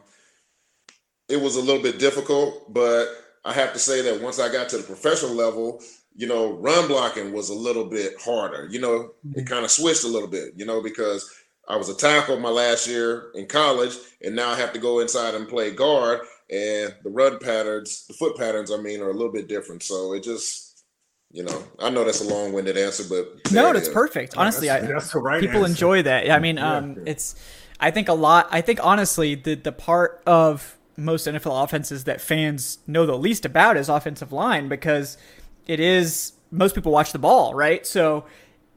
it was a little bit difficult, but I have to say that once I got to the professional level, you know, run blocking was a little bit harder. You know, it kind of switched a little bit, you know, because I was a tackle my last year in college, and now I have to go inside and play guard. And the run patterns, the foot patterns, I mean, are a little bit different. So it just, you know, I know that's a long-winded answer, but no, that's perfect. Honestly, that's the right people answer. Enjoy that. I mean, it's, I think a lot, I think honestly, the part of most NFL offenses that fans know the least about is offensive line, because it is, most people watch the ball, right? So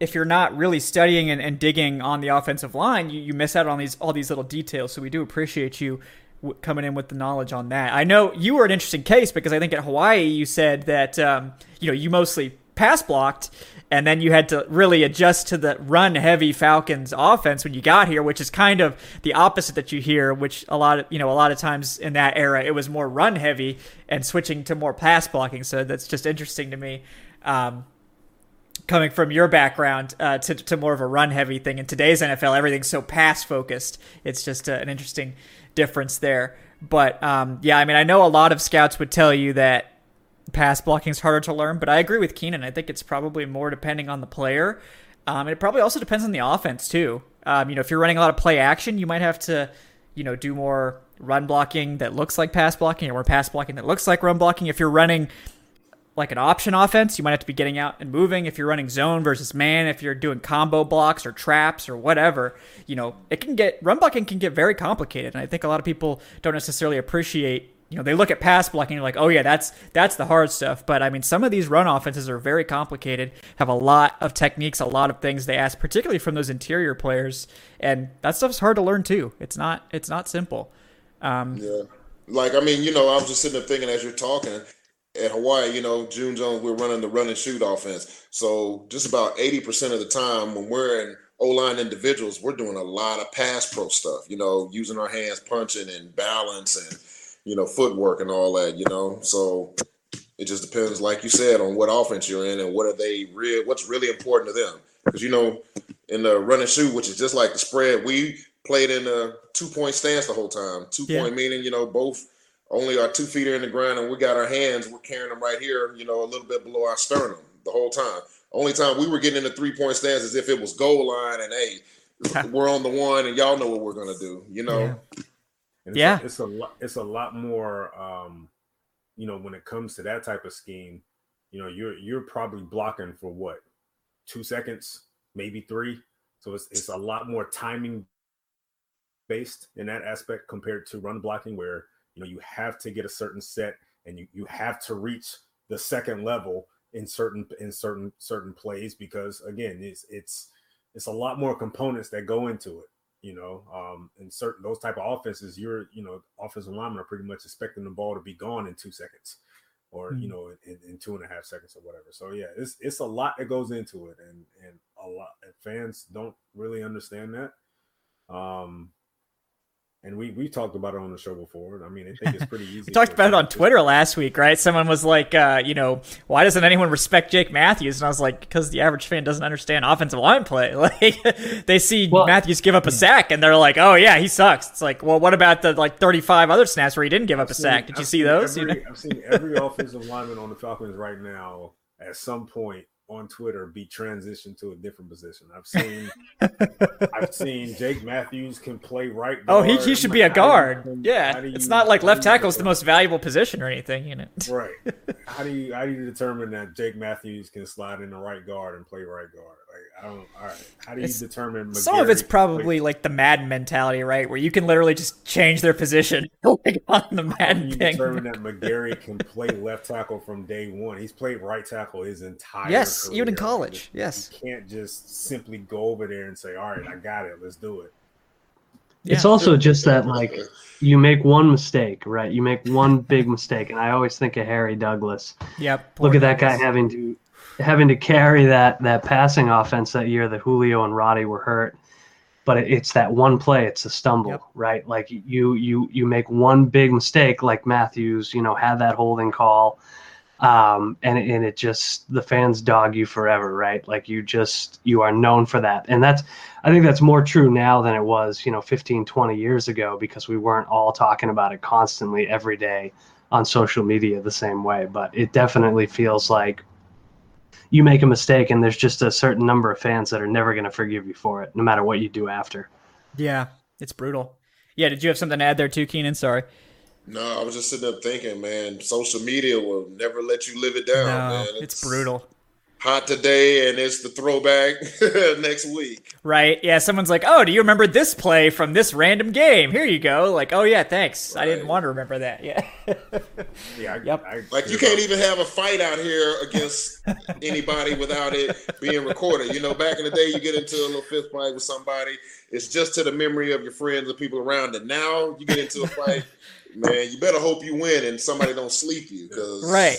if you're not really studying and digging on the offensive line, you miss out on all these little details. So we do appreciate you coming in with the knowledge on that. I know you were an interesting case, because I think at Hawaii you said that you know, you mostly pass blocked, and then you had to really adjust to the run heavy Falcons offense when you got here, which is kind of the opposite that you hear, which a lot of times in that era it was more run heavy and switching to more pass blocking. So that's just interesting to me, coming from your background to more of a run heavy thing. In today's NFL, everything's so pass focused. It's just an interesting difference there. But yeah, I mean, I know a lot of scouts would tell you that pass blocking is harder to learn, but I agree with Kynan. I think it's probably more depending on the player. And it probably also depends on the offense too. You know, if you're running a lot of play action, you might have to, you know, do more run blocking that looks like pass blocking, or more pass blocking that looks like run blocking. If you're running like an option offense, you might have to be getting out and moving. If you're running zone versus man, if you're doing combo blocks or traps or whatever, you know, it can get, run blocking can get very complicated. And I think a lot of people don't necessarily appreciate, you know, they look at pass blocking and you're like, oh yeah, that's the hard stuff. But I mean, some of these run offenses are very complicated, have a lot of techniques, a lot of things they ask, particularly from those interior players. And that stuff's hard to learn too. It's not simple. Yeah. Like, I mean, you know, I was just sitting there thinking as you're talking, at Hawaii, you know, June Jones, we're running the run and shoot offense. So just about 80% of the time when we're in O-line individuals, we're doing a lot of pass pro stuff, you know, using our hands, punching and balance and, you know, footwork and all that, you know. So it just depends, like you said, on what offense you're in and what are they real, what's really important to them. Because, you know, in the run and shoot, which is just like the spread, we played in a 2 point stance the whole time. 2 point meaning, you know, both – only our 2 feet are in the ground, and we got our hands, we're carrying them right here, you know, a little bit below our sternum the whole time. Only time we were getting in a 3 point stance is if it was goal line and, hey, we're on the one and y'all know what we're going to do, you know? Yeah. It's a lot more, you know, when it comes to that type of scheme, you know, you're probably blocking for what, 2 seconds, maybe three. So it's a lot more timing based in that aspect compared to run blocking, where, you know, you have to get a certain set and you have to reach the second level in certain plays, because again, it's a lot more components that go into it, you know. In certain those type of offenses, you know, offensive linemen are pretty much expecting the ball to be gone in 2 seconds, or you know, in 2.5 seconds or whatever. So yeah, it's a lot that goes into it, and a lot fans don't really understand that. And we talked about it on the show before. I mean, I think it's pretty easy. We talked about it on Twitter last week, right? Someone was like, you know, why doesn't anyone respect Jake Matthews? And I was like, because the average fan doesn't understand offensive line play. Like, they see Matthews give up a sack, and they're like, oh, yeah, he sucks. It's like, well, what about the, like, 35 other snaps where he didn't give up a sack? Did you see those? I've seen every offensive lineman on the Falcons right now at some point on Twitter be transitioned to a different position. I've seen Jake Matthews can play right guard. Oh, he should be a guard. Yeah. It's not like left tackle is the most valuable position or anything, you know. Right. How do you determine that Jake Matthews can slide into right guard and play right guard? Like, I don't, all right. How do you determine McGarry? Some of it's probably like the Madden mentality, right? Where you can literally just change their position like on the Madden thing. Determine that McGarry can play left tackle from day one. He's played right tackle his entire career. Even in college. Yes. You can't just simply go over there and say, all right, I got it. Let's do it. It's also just that, like, you make one mistake, right? You make one big mistake, and I always think of Harry Douglas. Yep. Look at that guy having to carry that passing offense that year that Julio and Roddy were hurt. But it's that one play, it's a stumble, right? Like, you make one big mistake, like Matthews, had that holding call, and it just, the fans dog you forever, right? Like, you are known for that. And I think that's more true now than it was, 15, 20 years ago, because we weren't all talking about it constantly every day on social media the same way. But it definitely feels like you make a mistake and there's just a certain number of fans that are never going to forgive you for it, no matter what you do after. Yeah, it's brutal. Yeah, did you have something to add there too, Keenan? Sorry. No, I was just sitting up thinking, man, social media will never let you live it down, man. It's brutal. Hot today, and it's the throwback next week. Right, yeah, someone's like, oh, do you remember this play from this random game? Here you go. Like, oh, yeah, thanks. Right. I didn't want to remember that. Yeah. I can't even have a fight out here against anybody without it being recorded. Back in the day, you get into a little fist fight with somebody. It's just to the memory of your friends and people around. And now you get into a fight, man, you better hope you win and somebody don't sleep you. Right.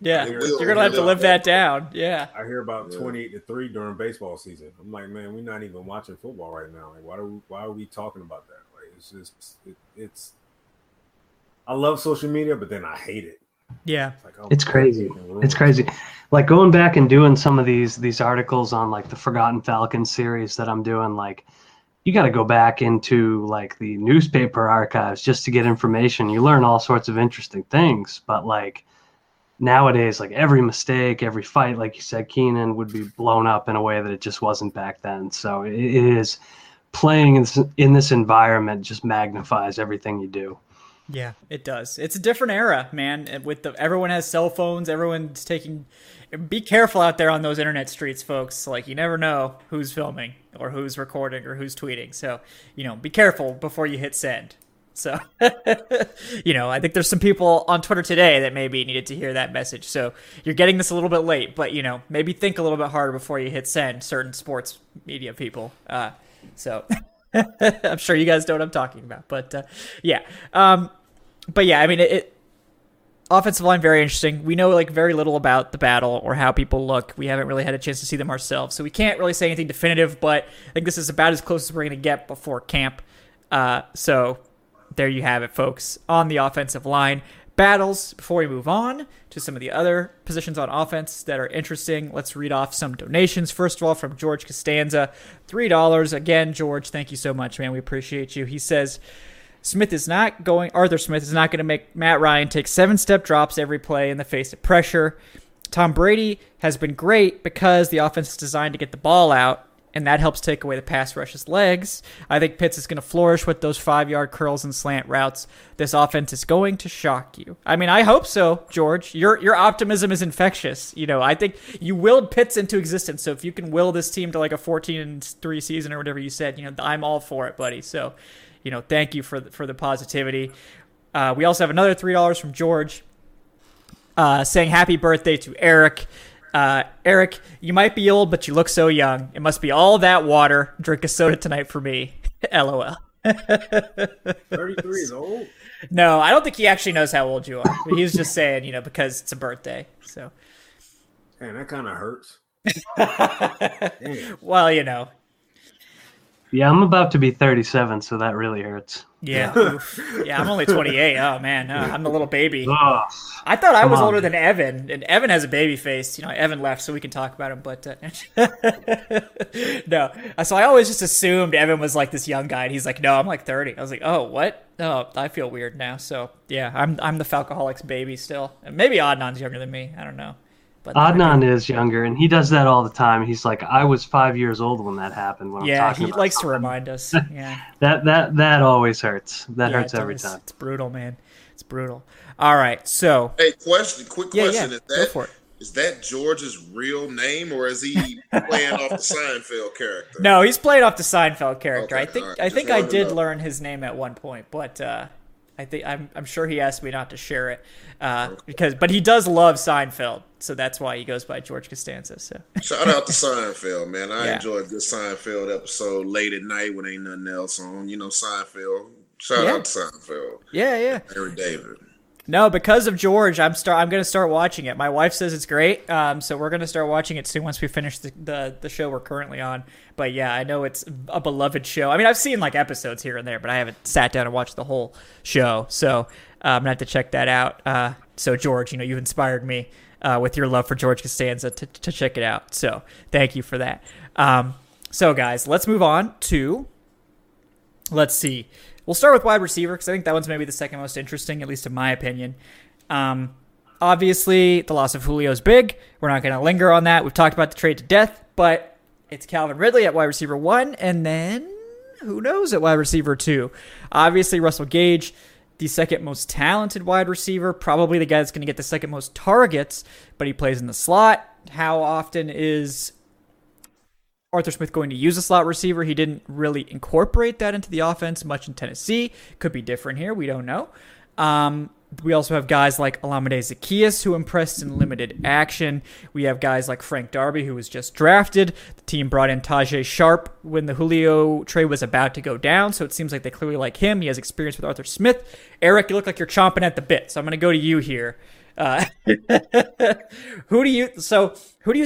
Yeah, you're going to have to live that down. Yeah. I hear about 28-3 during baseball season. I'm like, man, we're not even watching football right now. Like, why are we talking about that? Like, it's just I love social media, but then I hate it. Yeah. It's like, it's crazy. It's crazy. Like, going back and doing some of these articles on, like, the Forgotten Falcons series that I'm doing, like, you got to go back into, like, the newspaper archives just to get information. You learn all sorts of interesting things, but, like, nowadays, like, every mistake, every fight, like you said, Keenan, would be blown up in a way that it just wasn't back then. So it is, playing in this environment just magnifies everything you do. Yeah, it does. It's a different era, man. With everyone has cell phones, everyone's taking. Be careful out there on those internet streets, folks. Like, you never know who's filming or who's recording or who's tweeting. So, be careful before you hit send. So, I think there's some people on Twitter today that maybe needed to hear that message. So you're getting this a little bit late, but, maybe think a little bit harder before you hit send, certain sports media people. So I'm sure you guys know what I'm talking about, but yeah. But yeah, I mean, offensive line, very interesting. We know, like, very little about the battle or how people look. We haven't really had a chance to see them ourselves. So we can't really say anything definitive, but I think this is about as close as we're going to get before camp. So there you have it, folks, on the offensive line battles. Before we move on to some of the other positions on offense that are interesting, let's read off some donations. First of all, from George Costanza, $3. Again, George, thank you so much, man. We appreciate you. He says, Arthur Smith is not going to make Matt Ryan take 7-step drops every play in the face of pressure. Tom Brady has been great because the offense is designed to get the ball out, and that helps take away the pass rush's legs. I think Pitts is going to flourish with those 5-yard curls and slant routes. This offense is going to shock you. I mean, I hope so, George. Your optimism is infectious. I think you willed Pitts into existence. So if you can will this team to, like, a 14-3 season or whatever you said, I'm all for it, buddy. So, thank you for the positivity. We also have another $3 from George saying happy birthday to Eric. Eric, you might be old, but you look so young. It must be all that water. Drink a soda tonight for me. LOL. 33 is old? No, I don't think he actually knows how old you are. He's just saying, because it's a birthday. So, man, that kind of hurts. Well, Yeah, I'm about to be 37, so that really hurts. Yeah. Yeah, I'm only 28. Oh, man. I'm the little baby. Ugh. I thought I was older than Evan, and Evan has a baby face. Evan left, so we can talk about him, but no. So I always just assumed Evan was like this young guy, and he's like, no, I'm like 30. I was like, oh, what? Oh, I feel weird now. So, yeah, I'm the Falcoholic's baby still. Maybe Adnan's younger than me. I don't know. But Adnan is younger, and he does that all the time. He's like, I was 5 years old when that happened. He likes to remind us. Yeah, that always hurts. That hurts every time. It's brutal, man. It's brutal. All right, so. Hey, quick question. Yeah. Is that George's real name, or is he playing off the Seinfeld character? No, he's playing off the Seinfeld character. Okay, I think I did learn his name at one point, but I think I'm sure he asked me not to share it, but he does love Seinfeld, so that's why he goes by George Costanza. So shout out to Seinfeld, man. I enjoy a good Seinfeld episode late at night when ain't nothing else on. You know, Seinfeld. Shout out to Seinfeld. Yeah, yeah. Larry David. No, because of George, I'm going to start watching it. My wife says it's great, so we're going to start watching it soon once we finish the show we're currently on. But yeah, I know it's a beloved show. I mean, I've seen like episodes here and there, but I haven't sat down and watched the whole show. So I'm going to have to check that out. So George, you know, you've inspired me with your love for George Costanza to check it out. So thank you for that. So guys, let's move on to, let's see. We'll start with wide receiver because I think that one's maybe the second most interesting, at least in my opinion. Obviously, the loss of Julio is big. We're not going to linger on that. We've talked about the trade to death, but it's Calvin Ridley at wide receiver 1, and then who knows at wide receiver 2. Obviously, Russell Gage, the second most talented wide receiver, probably the guy that's going to get the second most targets, but he plays in the slot. How often is Arthur Smith going to use a slot receiver? He didn't really incorporate that into the offense much in Tennessee. Could be different here. We don't know. We also have guys like Olamide Zaccheaus, who impressed in limited action. We have guys like Frank Darby, who was just drafted. The team brought in Tajay Sharp when the Julio trade was about to go down, so it seems like they clearly like him. He has experience with Arthur Smith. Eric, you look like you're chomping at the bit, so I'm going to go to you here. Who do you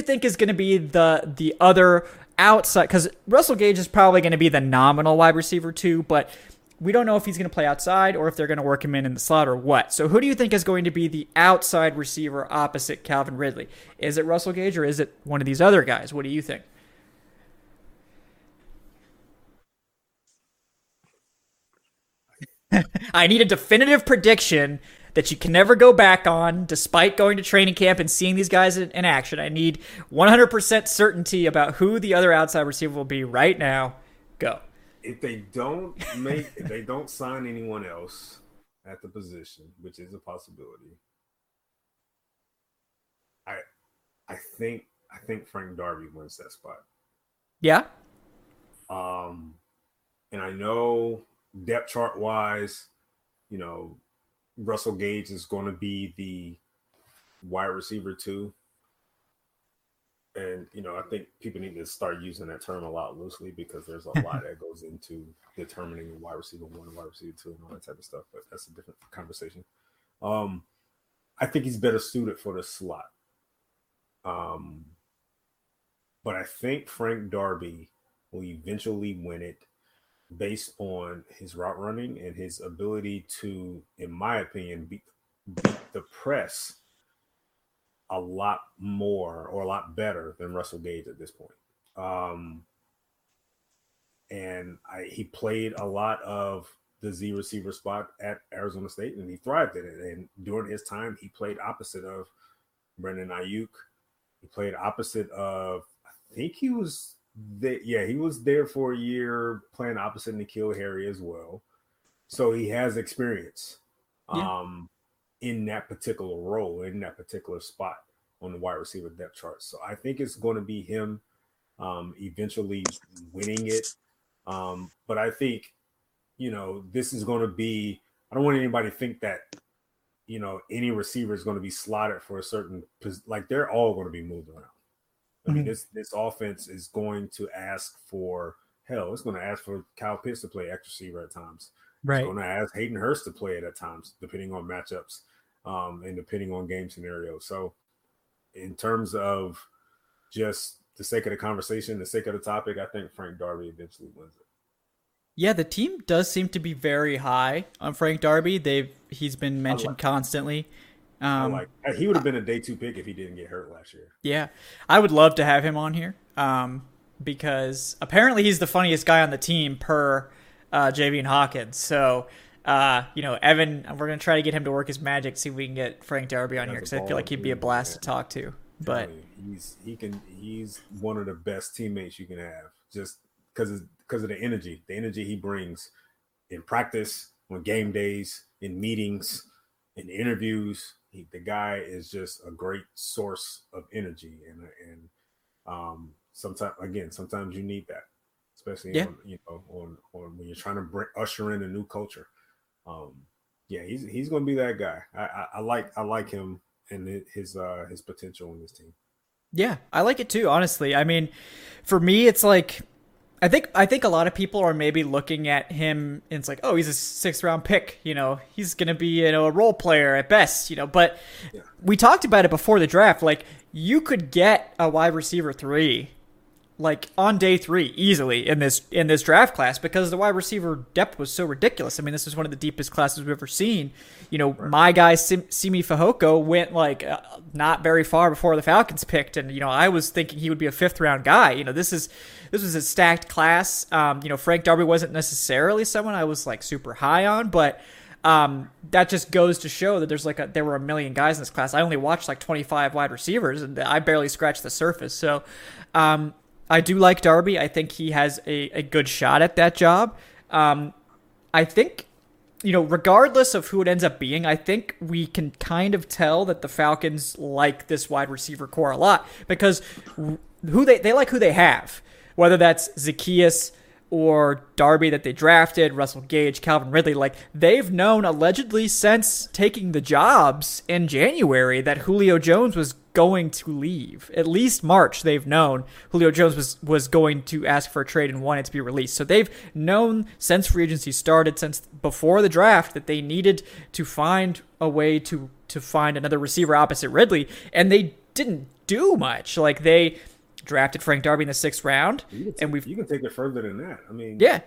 think is going to be the other outside, because Russell Gage is probably going to be the nominal wide receiver too, but we don't know if he's going to play outside or if they're going to work him in the slot or what. So who do you think is going to be the outside receiver opposite Calvin Ridley? Is it Russell Gage or is it one of these other guys? What do you think? I need a definitive prediction that you can never go back on, despite going to training camp and seeing these guys in action. I need 100% certainty about who the other outside receiver will be right now. Go. If they don't sign anyone else at the position, which is a possibility, I think Frank Darby wins that spot. Yeah. And I know depth chart wise, you know, Russell Gage is going to be the wide receiver 2. And, you know, I think people need to start using that term a lot loosely because there's a lot that goes into determining wide receiver 1 and wide receiver 2 and all that type of stuff. But that's a different conversation. I think he's better suited for the slot. But I think Frank Darby will eventually win it, based on his route running and his ability to, in my opinion, beat the press a lot more or a lot better than Russell Gage at this point. He played a lot of the Z receiver spot at Arizona State, and he thrived in it. And during his time, he played opposite of Brandon Ayuk. He played opposite of, I think he was – he was there for a year playing opposite N'Keal Harry as well. So he has experience in that particular role, in that particular spot on the wide receiver depth chart. So I think it's going to be him eventually winning it. But I think, you know, this is going to be – I don't want anybody to think that, you know, any receiver is going to be slotted for a certain – like they're all going to be moved around. I mean, this offense is going to ask for it's going to ask for Kyle Pitts to play extra receiver at times. Right. It's going to ask Hayden Hurst to play it at times, depending on matchups and depending on game scenarios. So in terms of just the sake of the conversation, the sake of the topic, I think Frank Darby eventually wins it. Yeah, the team does seem to be very high on Frank Darby. He's been mentioned constantly. He would have been a day 2 pick if he didn't get hurt last year. Yeah, I would love to have him on here because apparently he's the funniest guy on the team per J.V. and Hawkins. So, you know, Evan, we're going to try to get him to work his magic, see if we can get Frank Darby on here because I feel like he'd be a blast to talk to. But he's one of the best teammates you can have just because of the energy he brings in practice, on game days, in meetings, in interviews. The guy is just a great source of energy, and sometimes you need that, especially on when you're trying to usher in a new culture. Yeah, he's going to be that guy. I like him and his potential in this team. Yeah, I like it too, honestly. I mean, for me, it's like I think a lot of people are maybe looking at him and it's like, oh, he's a 6th round pick. You know, he's going to be, you know, a role player at best, you know, but yeah. We talked about it before the draft. Like, you could get a wide receiver 3, like on day 3 easily in this draft class, because the wide receiver depth was so ridiculous. I mean, this is one of the deepest classes we've ever seen. You know, right. My guy, Simi Fehoko, went like not very far before the Falcons picked. And, you know, I was thinking he would be a 5th round guy. You know, this was a stacked class. You know, Frank Darby wasn't necessarily someone I was like super high on, but that just goes to show that there were a million guys in this class. I only watched like 25 wide receivers and I barely scratched the surface. So, I do like Darby. I think he has a good shot at that job. I think, you know, regardless of who it ends up being, I think we can kind of tell that the Falcons like this wide receiver core a lot, because they like who they have, whether that's Zaccheaus or Darby that they drafted, Russell Gage, Calvin Ridley. Like, they've known allegedly since taking the jobs in January that Julio Jones was going to leave. At least March, they've known Julio Jones was going to ask for a trade and wanted to be released. So they've known since free agency started, since before the draft, that they needed to find a way to find another receiver opposite Ridley, and they didn't do much. Like, they drafted Frank Darby in the 6th round, and you can take it further than that. I mean, yeah,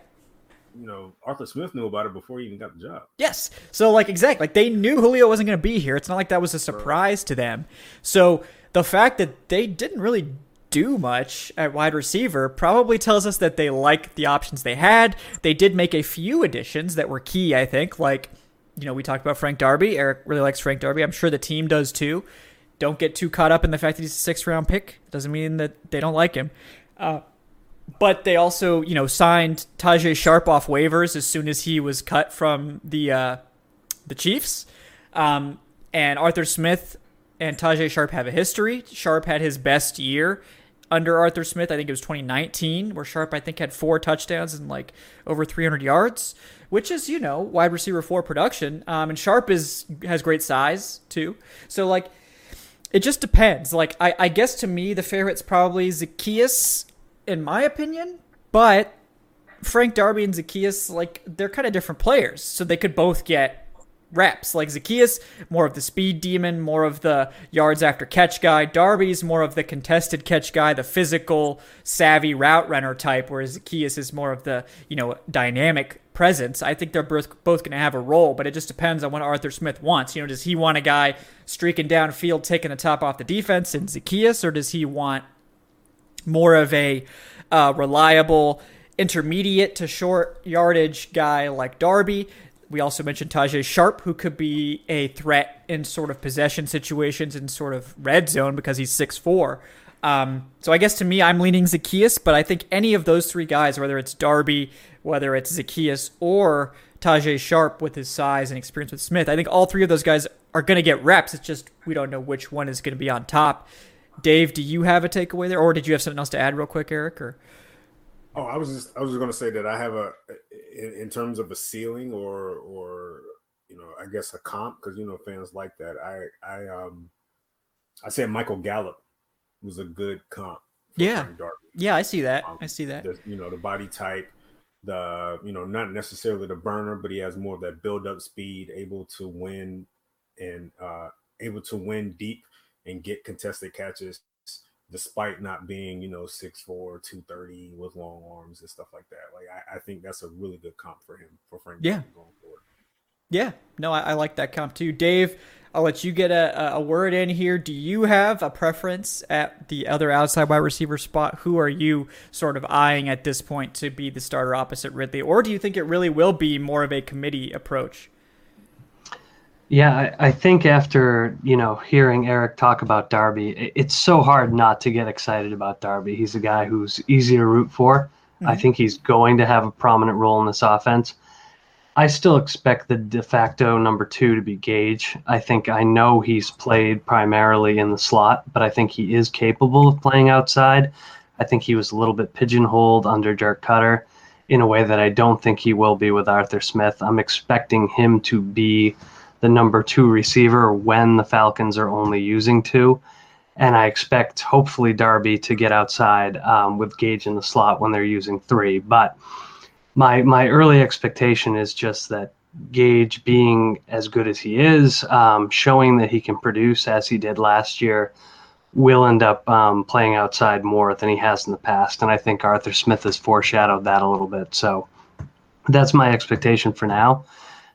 you know, Arthur Smith knew about it before he even got the job. Yes, so like exactly, like they knew Julio wasn't going to be here. It's not like that was a surprise to them. So the fact that they didn't really do much at wide receiver probably tells us that they like the options they had. They did make a few additions that were key, I think. Like, you know, we talked about Frank Darby. Eric really likes Frank Darby. I'm sure the team does too. Don't get too caught up in the fact that he's a 6th round pick. Doesn't mean that they don't like him. But they also, you know, signed Tajay Sharp off waivers as soon as he was cut from the Chiefs. And Arthur Smith and Tajay Sharp have a history. Sharp had his best year under Arthur Smith. I think it was 2019, where Sharp, I think, had 4 touchdowns and like over 300 yards, which is, you know, wide receiver 4 production. And Sharp has great size too. So like, it just depends. Like, I guess to me, the favorite's probably Zaccheaus, in my opinion. But Frank Darby and Zaccheaus, like, they're kind of different players. So they could both get reps. Like, Zaccheaus, more of the speed demon, more of the yards after catch guy. Darby's more of the contested catch guy, the physical, savvy route runner type, whereas Zaccheaus is more of the, you know, dynamic presence. I think they're both going to have a role, but it just depends on what Arthur Smith wants. You know, does he want a guy streaking downfield, taking the top off the defense in Zaccheaus, or does he want more of a reliable intermediate to short yardage guy like Darby? We also mentioned Tajay Sharp, who could be a threat in sort of possession situations in sort of red zone because he's 6'4". So I guess to me, I'm leaning Zaccheaus, but I think any of those 3 guys, whether it's Darby, whether it's Zaccheaus, or Tajay Sharp with his size and experience with Smith, I think all 3 of those guys are going to get reps. It's just we don't know which one is going to be on top. Dave, do you have a takeaway there, or did you have something else to add real quick, Eric? Or I was just going to say that I have in terms of a ceiling or you know, I guess a comp, because you know fans like that. I said Michael Gallup was a good comp. Yeah. Yeah, I see that. I see that. You know, the body type, the, you know, not necessarily the burner, but he has more of that build up speed, able to win and deep and get contested catches despite not being, you know, 6'4", 230 with long arms and stuff like that. Like, I think that's a really good comp for him, for Frank. Yeah. Going forward. Yeah. No, I like that comp too. Dave, I'll let you get a word in here. Do you have a preference at the other outside wide receiver spot? Who are you sort of eyeing at this point to be the starter opposite Ridley? Or do you think it really will be more of a committee approach? Yeah, I think after, you know, hearing Eric talk about Darby, it's so hard not to get excited about Darby. He's a guy who's easy to root for. Mm-hmm. I think he's going to have a prominent role in this offense. I still expect the de facto number 2 to be Gage. I know he's played primarily in the slot, but I think he is capable of playing outside. I think he was a little bit pigeonholed under Dirk Cutter. in a way that I don't think he will be with Arthur Smith. I'm expecting him to be the number two receiver when the Falcons are only using two. And I expect, hopefully, Darby to get outside with Gage in the slot when they're using three. But my early expectation is just that Gage, being as good as he is, showing that he can produce as he did last year, will end up playing outside more than he has in the past. And I think Arthur Smith has foreshadowed that a little bit. So that's my expectation for now.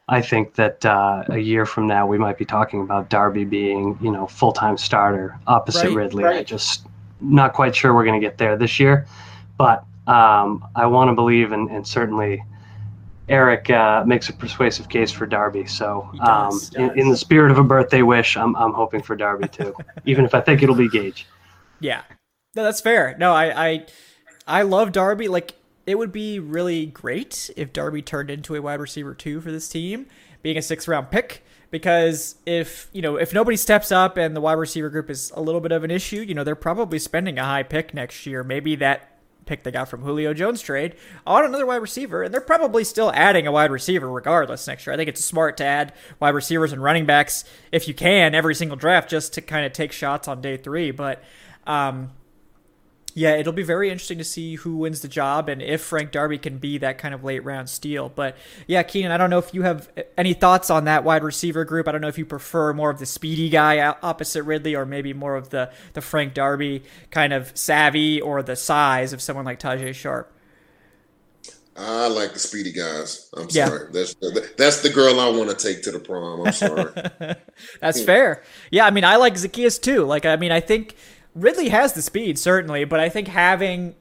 I think that a year from now, we might be talking about Darby being, you know, full-time starter opposite Ridley. Right. I'm just not quite sure we're going to get there this year. But I want to believe, and certainly Eric makes a persuasive case for Darby. So does. In the spirit of a birthday wish, I'm hoping for Darby too, even if I think it'll be Gage. Yeah, no, that's fair. No, I love Darby. Like, it would be really great if Darby turned into a wide receiver too for this team, being a 6th round pick, because if nobody steps up and the wide receiver group is a little bit of an issue, they're probably spending a high pick next year. Maybe that pick they got from Julio Jones trade on another wide receiver, and they're probably still adding a wide receiver regardless next year. I think it's smart to add wide receivers and running backs if you can every single draft, just to kind of take shots on day three. But, yeah, it'll be very interesting to see who wins the job and if Frank Darby can be that kind of late-round steal. But, yeah, Kynan, I don't know if you have any thoughts on that wide receiver group. I don't know if you prefer more of the speedy guy opposite Ridley, or maybe more of the Frank Darby kind of savvy, or the size of someone like Tajay Sharp. I like the speedy guys. I'm sorry. That's the girl I want to take to the prom. I'm sorry. That's fair. Yeah, I mean, I like Zaccheaus too. I think Ridley has the speed, certainly, but I think having,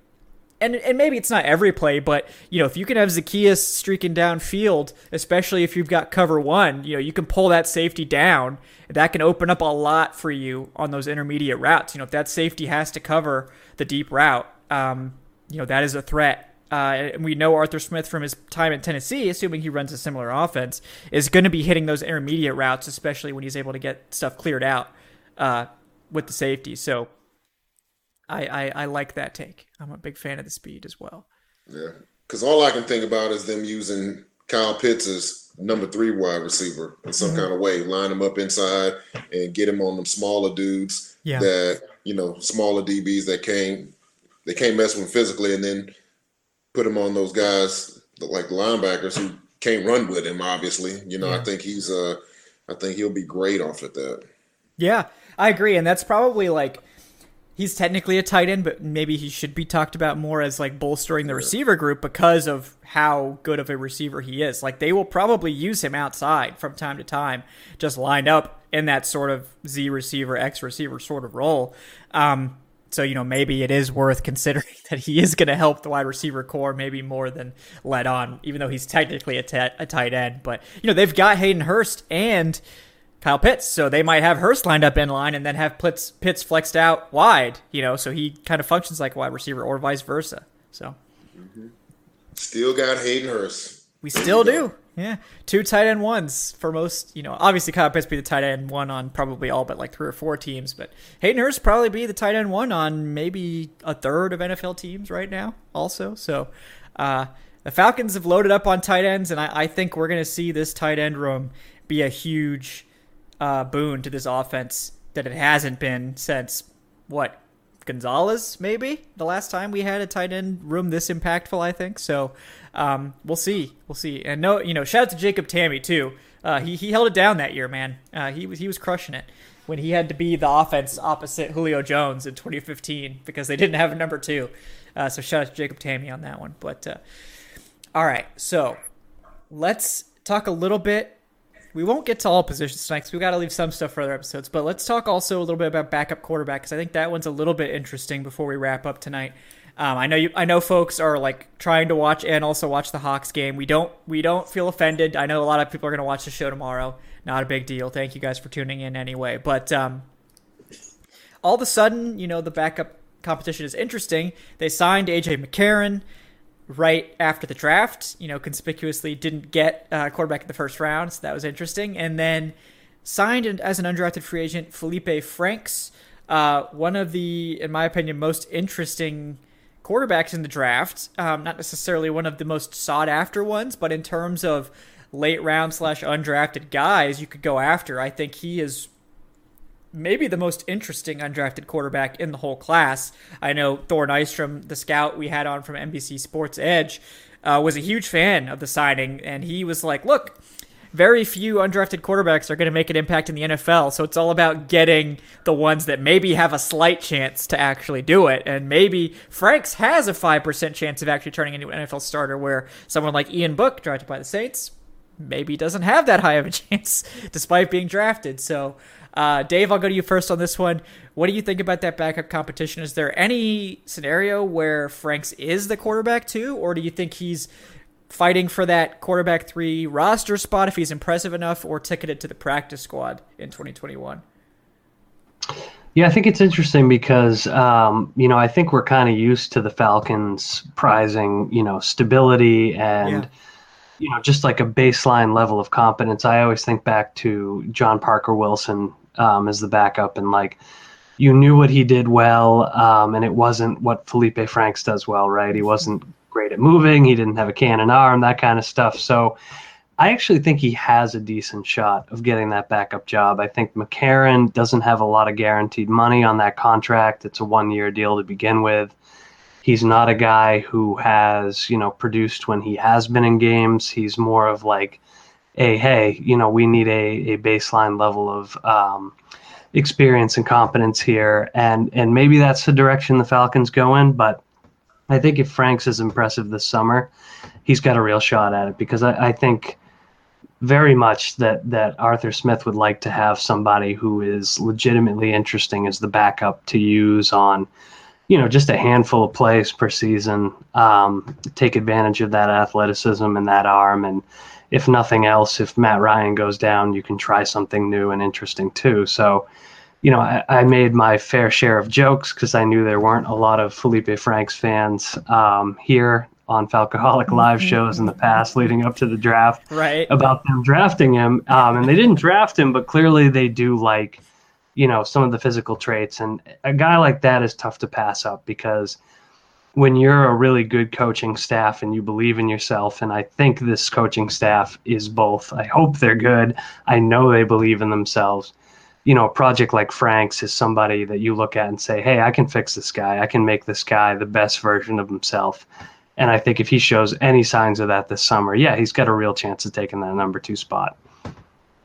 and maybe it's not every play, but, if you can have Zaccheaus streaking downfield, especially if you've got cover one, you can pull that safety down. That can open up a lot for you on those intermediate routes. If that safety has to cover the deep route, that is a threat. And we know Arthur Smith from his time in Tennessee, assuming he runs a similar offense, is going to be hitting those intermediate routes, especially when he's able to get stuff cleared out with the safety. So I like that take. I'm a big fan of the speed as well. Yeah, because all I can think about is them using Kyle Pitts as number 3 wide receiver in some kind of way. Line him up inside and get him on them smaller dudes that, smaller DBs that they can't mess with physically, and then put him on those guys like linebackers who can't run with him, obviously. I think he'll be great off at that. Yeah, I agree. And that's probably he's technically a tight end, but maybe he should be talked about more as bolstering the receiver group because of how good of a receiver he is. They will probably use him outside from time to time, just lined up in that sort of Z receiver, X receiver sort of role. So, maybe it is worth considering that he is going to help the wide receiver core maybe more than let on, even though he's technically a tight end. But, they've got Hayden Hurst and Kyle Pitts, so they might have Hurst lined up in line and then have Pitts flexed out wide, so he kind of functions like a wide receiver, or vice versa. So, still got Hayden Hurst. We still do. Yeah, 2 tight end ones for most, obviously Kyle Pitts be the tight end one on probably all but 3 or 4 teams, but Hayden Hurst probably be the tight end one on maybe a third of NFL teams right now also. So the Falcons have loaded up on tight ends, and I think we're going to see this tight end room be a huge boon to this offense that it hasn't been since Gonzalez, maybe the last time we had a tight end room this impactful, I think. So we'll see. And shout out to Jacob Tammy too. He held it down that year, man. He was crushing it when he had to be the offense opposite Julio Jones in 2015 because they didn't have a number 2. So shout out to Jacob Tammy on that one. But all right, so let's talk a little bit. We won't get to all positions tonight because we've got to leave some stuff for other episodes. But let's talk also a little bit about backup quarterback, because I think that one's a little bit interesting before we wrap up tonight. I know folks are trying to watch and also watch the Hawks game. We don't feel offended. I know a lot of people are going to watch the show tomorrow. Not a big deal. Thank you guys for tuning in anyway. But all of a sudden, the backup competition is interesting. They signed AJ McCarron right after the draft, conspicuously didn't get a quarterback in the 1st round. So that was interesting. And then signed as an undrafted free agent, Felipe Franks, one of the, in my opinion, most interesting quarterbacks in the draft. Not necessarily one of the most sought after ones, but in terms of late round / undrafted guys you could go after, I think he is maybe the most interesting undrafted quarterback in the whole class. I know Thor Nystrom, the scout we had on from NBC Sports Edge, was a huge fan of the signing, and he was like, look, very few undrafted quarterbacks are going to make an impact in the NFL, so it's all about getting the ones that maybe have a slight chance to actually do it, and maybe Franks has a 5% chance of actually turning into an NFL starter, where someone like Ian Book, drafted by the Saints, maybe doesn't have that high of a chance despite being drafted. So, Dave, I'll go to you first on this one. What do you think about that backup competition? Is there any scenario where Franks is the quarterback too, or do you think he's fighting for that quarterback 3 roster spot if he's impressive enough, or ticketed to the practice squad in 2021? Yeah, I think it's interesting because, I think we're kind of used to the Falcons prizing, stability and, just like a baseline level of competence. I always think back to John Parker Wilson as the backup, and like, you knew what he did well, and it wasn't what Felipe Franks does well, right? He wasn't great at moving. He didn't have a cannon arm, that kind of stuff. So I actually think he has a decent shot of getting that backup job. I think McCarron doesn't have a lot of guaranteed money on that contract. It's a 1-year deal to begin with. He's not a guy who has, produced when he has been in games. He's more of like, we need a baseline level of experience and competence here. And maybe that's the direction the Falcons go in. But I think if Franks is impressive this summer, he's got a real shot at it, because I think very much that Arthur Smith would like to have somebody who is legitimately interesting as the backup to use on just a handful of plays per season, take advantage of that athleticism and that arm. And if nothing else, if Matt Ryan goes down, you can try something new and interesting too. So, I made my fair share of jokes because I knew there weren't a lot of Felipe Franks fans here on Falcoholic live shows in the past leading up to the draft, right, about them drafting him. And they didn't draft him, but clearly they do like, some of the physical traits, and a guy like that is tough to pass up, because when you're a really good coaching staff and you believe in yourself, and I think this coaching staff is both, I hope they're good, I know they believe in themselves. A project like Franks is somebody that you look at and say, hey, I can fix this guy. I can make this guy the best version of himself. And I think if he shows any signs of that this summer, he's got a real chance of taking that number 2 spot.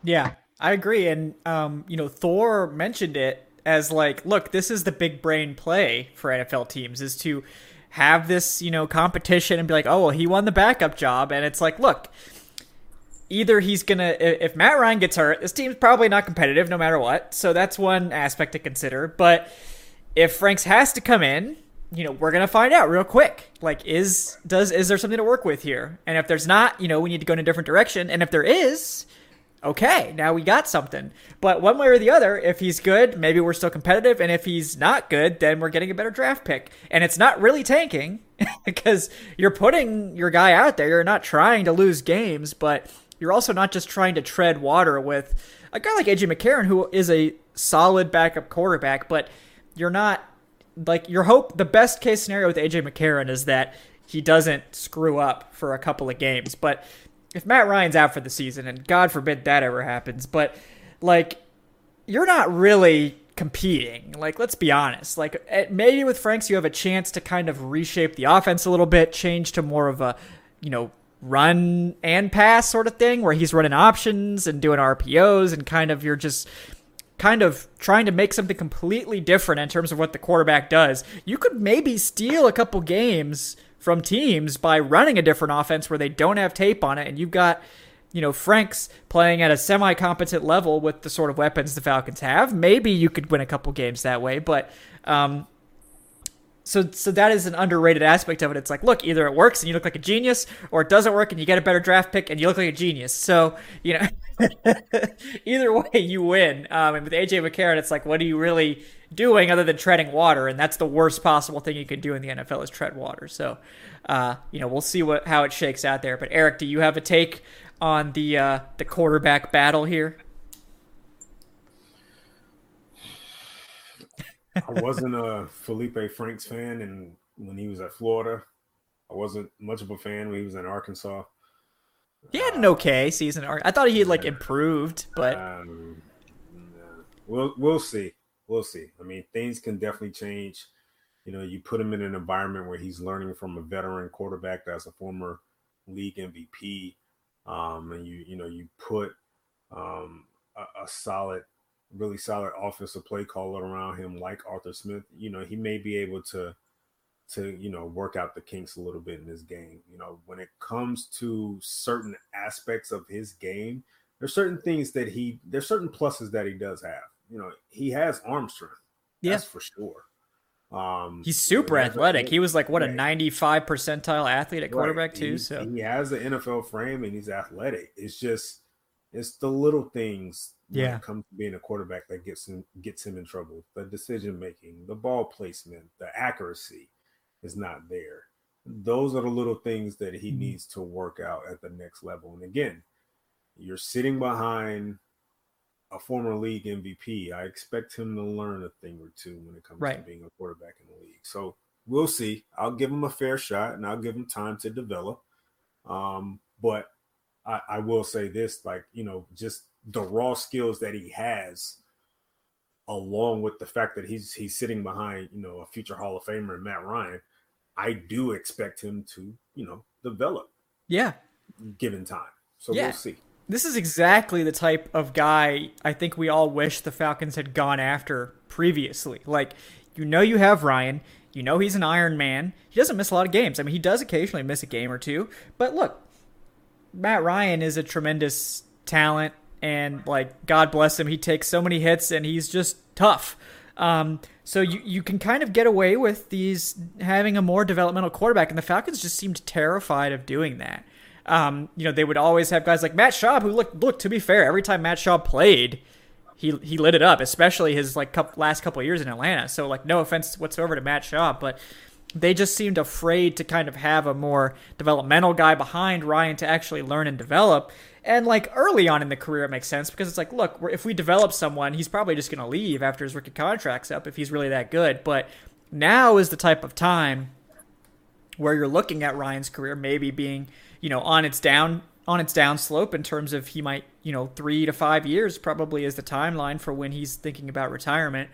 Yeah. I agree, and Thor mentioned it as like, look, this is the big brain play for NFL teams, is to have this competition and be like, oh well, he won the backup job, and it's like, look, either he's gonna, if Matt Ryan gets hurt, this team's probably not competitive no matter what, so that's one aspect to consider. But if Franks has to come in, we're gonna find out real quick. Like, is there something to work with here? And if there's not, we need to go in a different direction. And if there is, okay, now we got something. But one way or the other, if he's good, maybe we're still competitive. And if he's not good, then we're getting a better draft pick. And it's not really tanking because you're putting your guy out there. You're not trying to lose games, but you're also not just trying to tread water with a guy like AJ McCarron, who is a solid backup quarterback, but you're not like, your hope, the best case scenario with AJ McCarron is that he doesn't screw up for a couple of games. But if Matt Ryan's out for the season, and God forbid that ever happens, but like, you're not really competing. Like, let's be honest. Like, maybe with Franks, you have a chance to kind of reshape the offense a little bit, change to more of a, run and pass sort of thing, where he's running options and doing RPOs, and kind of, you're just kind of trying to make something completely different in terms of what the quarterback does. You could maybe steal a couple games from teams by running a different offense where they don't have tape on it, and you've got, Franks playing at a semi-competent level with the sort of weapons the Falcons have. Maybe you could win a couple games that way, but so that is an underrated aspect of it. It's like, look, either it works and you look like a genius, or it doesn't work and you get a better draft pick and you look like a genius. So, either way you win. And with AJ McCarron, it's like, what are you really doing other than treading water? And that's the worst possible thing you can do in the NFL, is tread water. So, we'll see how it shakes out there. But Eric, do you have a take on the quarterback battle here? I wasn't a Felipe Franks fan, and when he was at Florida. I wasn't much of a fan when he was in Arkansas. He had an okay season. I thought he had improved, but we'll see. We'll see. I mean, things can definitely change. You know, you put him in an environment where he's learning from a veteran quarterback that's a former league MVP, and you put a solid, really solid offensive play caller around him like Arthur Smith. You know, he may be able to work out the kinks a little bit in his game. You know, when it comes to certain aspects of his game, there's certain pluses that he does have. You know, he has arm strength. Yeah. That's for sure. He's super athletic. He was a 95 percentile athlete at quarterback too. So he has an NFL frame and he's athletic. It's just, it's the little things when it comes to being a quarterback that gets him in trouble. The decision-making, the ball placement, the accuracy is not there. Those are the little things that he needs to work out at the next level. And again, you're sitting behind a former league MVP. I expect him to learn a thing or two when it comes to being a quarterback in the league. So we'll see. I'll give him a fair shot and I'll give him time to develop. But I will say this, just the raw skills that he has, along with the fact that he's sitting behind, a future Hall of Famer and Matt Ryan, I do expect him to, develop. Yeah. Given time. So we'll see. This is exactly the type of guy I think we all wish the Falcons had gone after previously. You have Ryan. You know he's an Iron Man. He doesn't miss a lot of games. I mean, he does occasionally miss a game or two. But look, Matt Ryan is a tremendous talent, and God bless him. He takes so many hits, and he's just tough. So you can kind of get away with these having a more developmental quarterback, and the Falcons just seemed terrified of doing that. They would always have guys like Matt Schaub, who look, to be fair, every time Matt Schaub played, he lit it up, especially his last couple of years in Atlanta. So no offense whatsoever to Matt Schaub, but they just seemed afraid to kind of have a more developmental guy behind Ryan to actually learn and develop. And early on in the career, it makes sense because it's look, if we develop someone, he's probably just going to leave after his rookie contract's up if he's really that good. But now is the type of time where you're looking at Ryan's career maybe being, on its down slope in terms of he might, 3 to 5 years probably is the timeline for when he's thinking about retirement.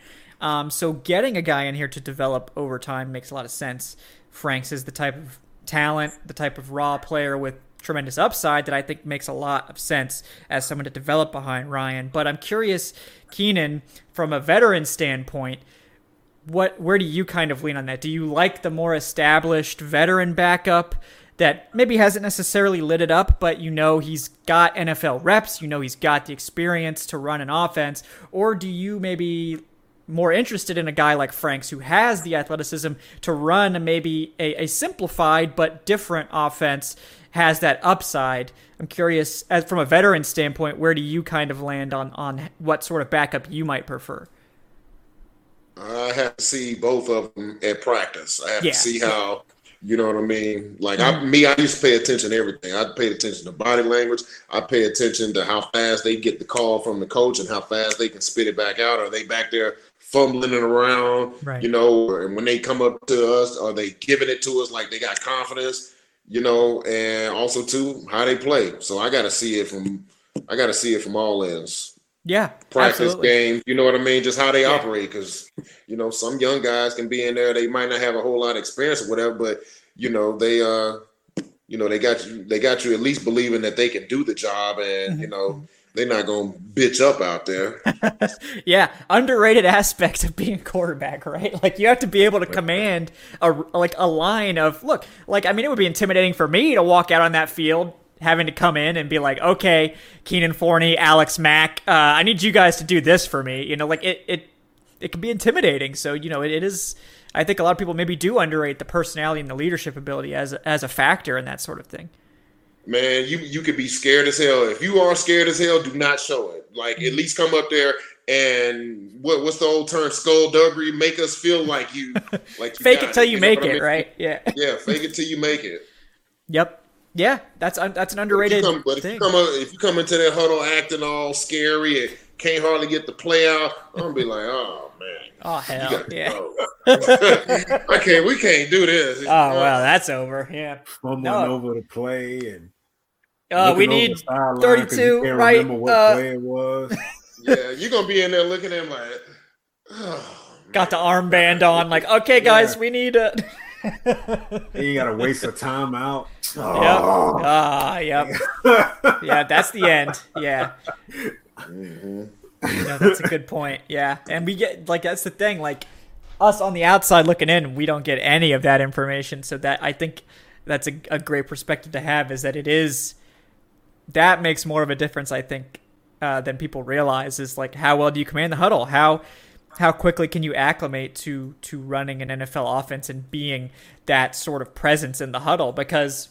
So getting a guy in here to develop over time makes a lot of sense. Franks is the type of talent, the type of raw player with tremendous upside that I think makes a lot of sense as someone to develop behind Ryan. But I'm curious, Kynan, from a veteran standpoint, where do you kind of lean on that? Do you like the more established veteran backup that maybe hasn't necessarily lit it up, but he's got NFL reps, he's got the experience to run an offense? Or do you maybe more interested in a guy like Franks who has the athleticism to run maybe a simplified but different offense, has that upside? I'm curious, as from a veteran standpoint, where do you kind of land on what sort of backup you might prefer? I have to see both of them at practice. I have to see how... You know what I mean? I used to pay attention to everything. I paid attention to body language. I pay attention to how fast they get the call from the coach and how fast they can spit it back out. Are they back there fumbling it around? Right. And when they come up to us, are they giving it to us like they got confidence? And also too how they play. So I gotta see it from all ends. Yeah, practice absolutely. Game, you know what I mean? Just how they operate, because, some young guys can be in there. They might not have a whole lot of experience or whatever, but, they got you at least believing that they can do the job and, they're not going to bitch up out there. Yeah, underrated aspect of being a quarterback, right? You have to be able to command a line of, look, it would be intimidating for me to walk out on that field having to come in and be okay, Kynan Forney, Alex Mack, I need you guys to do this for me. It can be intimidating. So, it is, I think a lot of people maybe do underrate the personality and the leadership ability as a factor in that sort of thing. Man, you could be scared as hell. If you are scared as hell, do not show it. At least come up there and what's the old term? Skullduggery. Make us feel like you. Fake it till you make it, right? Yeah. Yeah, fake it till you make it. Yep. Yeah, that's an underrated thing. If you come into that huddle acting all scary and can't hardly get the play out, I'm going to be like, oh, man. Oh, hell, yeah. Okay, we can't do this. Oh, wow, that's over, yeah. Fumbling over the play and we need 32, right? Remember what play it was. Yeah, you're going to be in there looking at him like, oh, got the armband on, like, okay, guys, we need a you got to waste a time out. Oh. Yep. Yep. Yeah, that's the end. Yeah. Mm-hmm. Yeah, that's a good point. Yeah. And we get, like, that's the thing. Like, us on the outside looking in, we don't get any of that information. So that, I think that's a great perspective to have, is that it is, that makes more of a difference, I think, than people realize, is like, how well do you command the huddle? How quickly can you acclimate to running an NFL offense and being that sort of presence in the huddle? Because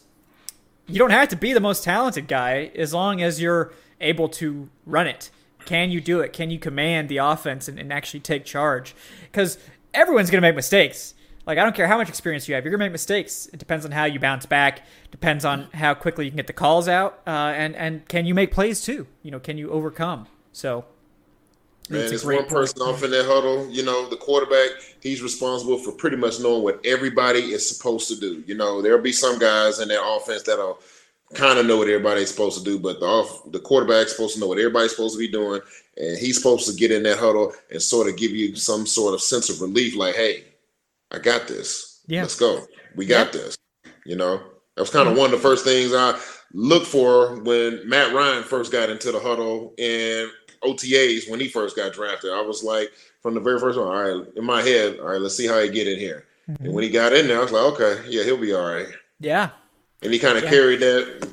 you don't have to be the most talented guy as long as you're able to run it. Can you do it? Can you command the offense and actually take charge? Because everyone's going to make mistakes. Like, I don't care how much experience you have. You're going to make mistakes. It depends on how you bounce back. Depends on how quickly you can get the calls out. And can you make plays too? You know, can you overcome? So... Man, there's one person off in that huddle, you know, the quarterback, he's responsible for pretty much knowing what everybody is supposed to do. You know, there'll be some guys in that offense that'll kind of know what everybody's supposed to do, but the quarterback's supposed to know what everybody's supposed to be doing, and he's supposed to get in that huddle and sort of give you some sort of sense of relief, like, hey, I got this. Yeah. Let's go. We got this. You know, that was kind of one of the first things I looked for when Matt Ryan first got into the huddle and – OTAs when he first got drafted. I was like, from the very first one, all right, in my head, all right, let's see how he get in here. Mm-hmm. And when he got in there, I was like, okay, yeah, he'll be all right. Yeah. And he kind of carried that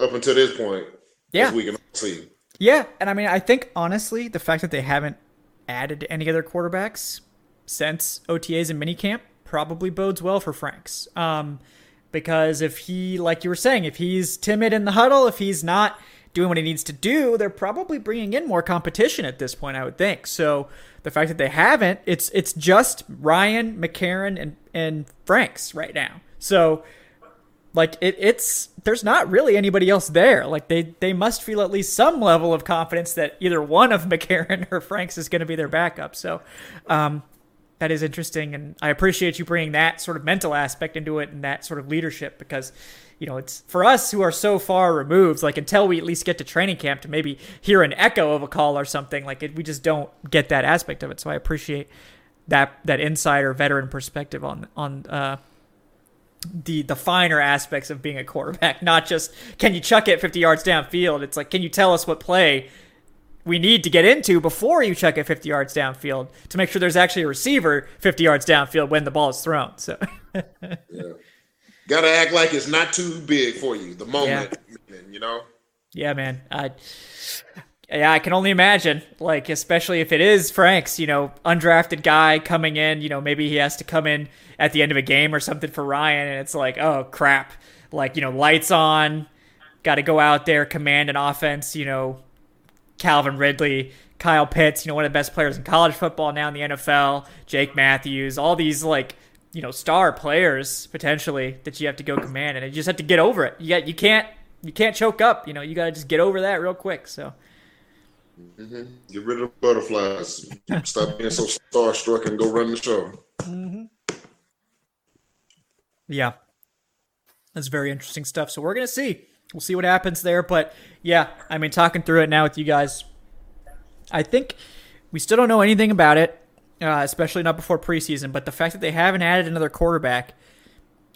up until this point. Yeah. As we can see. Yeah. And I mean, I think honestly, the fact that they haven't added any other quarterbacks since OTAs and minicamp probably bodes well for Franks. Because if he, like you were saying, if he's timid in the huddle, if he's not doing what he needs to do, they're probably bringing in more competition at this point, I would think. So the fact that they haven't, it's just Ryan, McCarron, and Franks right now. So like it's there's not really anybody else there. Like they must feel at least some level of confidence that either one of McCarron or Franks is going to be their backup. So that is interesting, and I appreciate you bringing that sort of mental aspect into it and that sort of leadership, because you know, it's for us who are so far removed, like until we at least get to training camp to maybe hear an echo of a call or something, like we just don't get that aspect of it. So I appreciate that insider veteran perspective on the finer aspects of being a quarterback, not just can you chuck it 50 yards downfield. It's like, can you tell us what play we need to get into before you chuck it 50 yards downfield to make sure there's actually a receiver 50 yards downfield when the ball is thrown. So yeah. Got to act like it's not too big for you, the moment, you know? Yeah, man. I can only imagine, like, especially if it is Franks, you know, undrafted guy coming in, you know, maybe he has to come in at the end of a game or something for Ryan, and it's like, oh, crap. Like, you know, lights on, got to go out there, command an offense, you know, Calvin Ridley, Kyle Pitts, you know, one of the best players in college football now in the NFL, Jake Matthews, all these, like, you know, star players potentially that you have to go command, and you just have to get over it. You can't choke up. You know, you got to just get over that real quick. So get rid of the butterflies. Stop being so starstruck and go run the show. Mm-hmm. Yeah, that's very interesting stuff. So we're gonna see. We'll see what happens there. But yeah, I mean, talking through it now with you guys, I think we still don't know anything about it. Especially not before preseason, but the fact that they haven't added another quarterback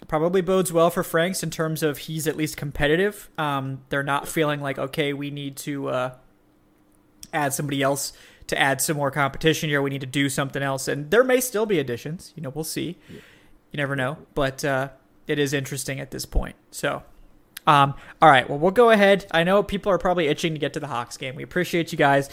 probably bodes well for Franks in terms of he's at least competitive. They're not feeling like, okay, we need to add somebody else to add some more competition here. We need to do something else. And there may still be additions. You know, we'll see. Yeah. You never know. But it is interesting at this point. So, all right. Well, we'll go ahead. I know people are probably itching to get to the Hawks game. We appreciate you guys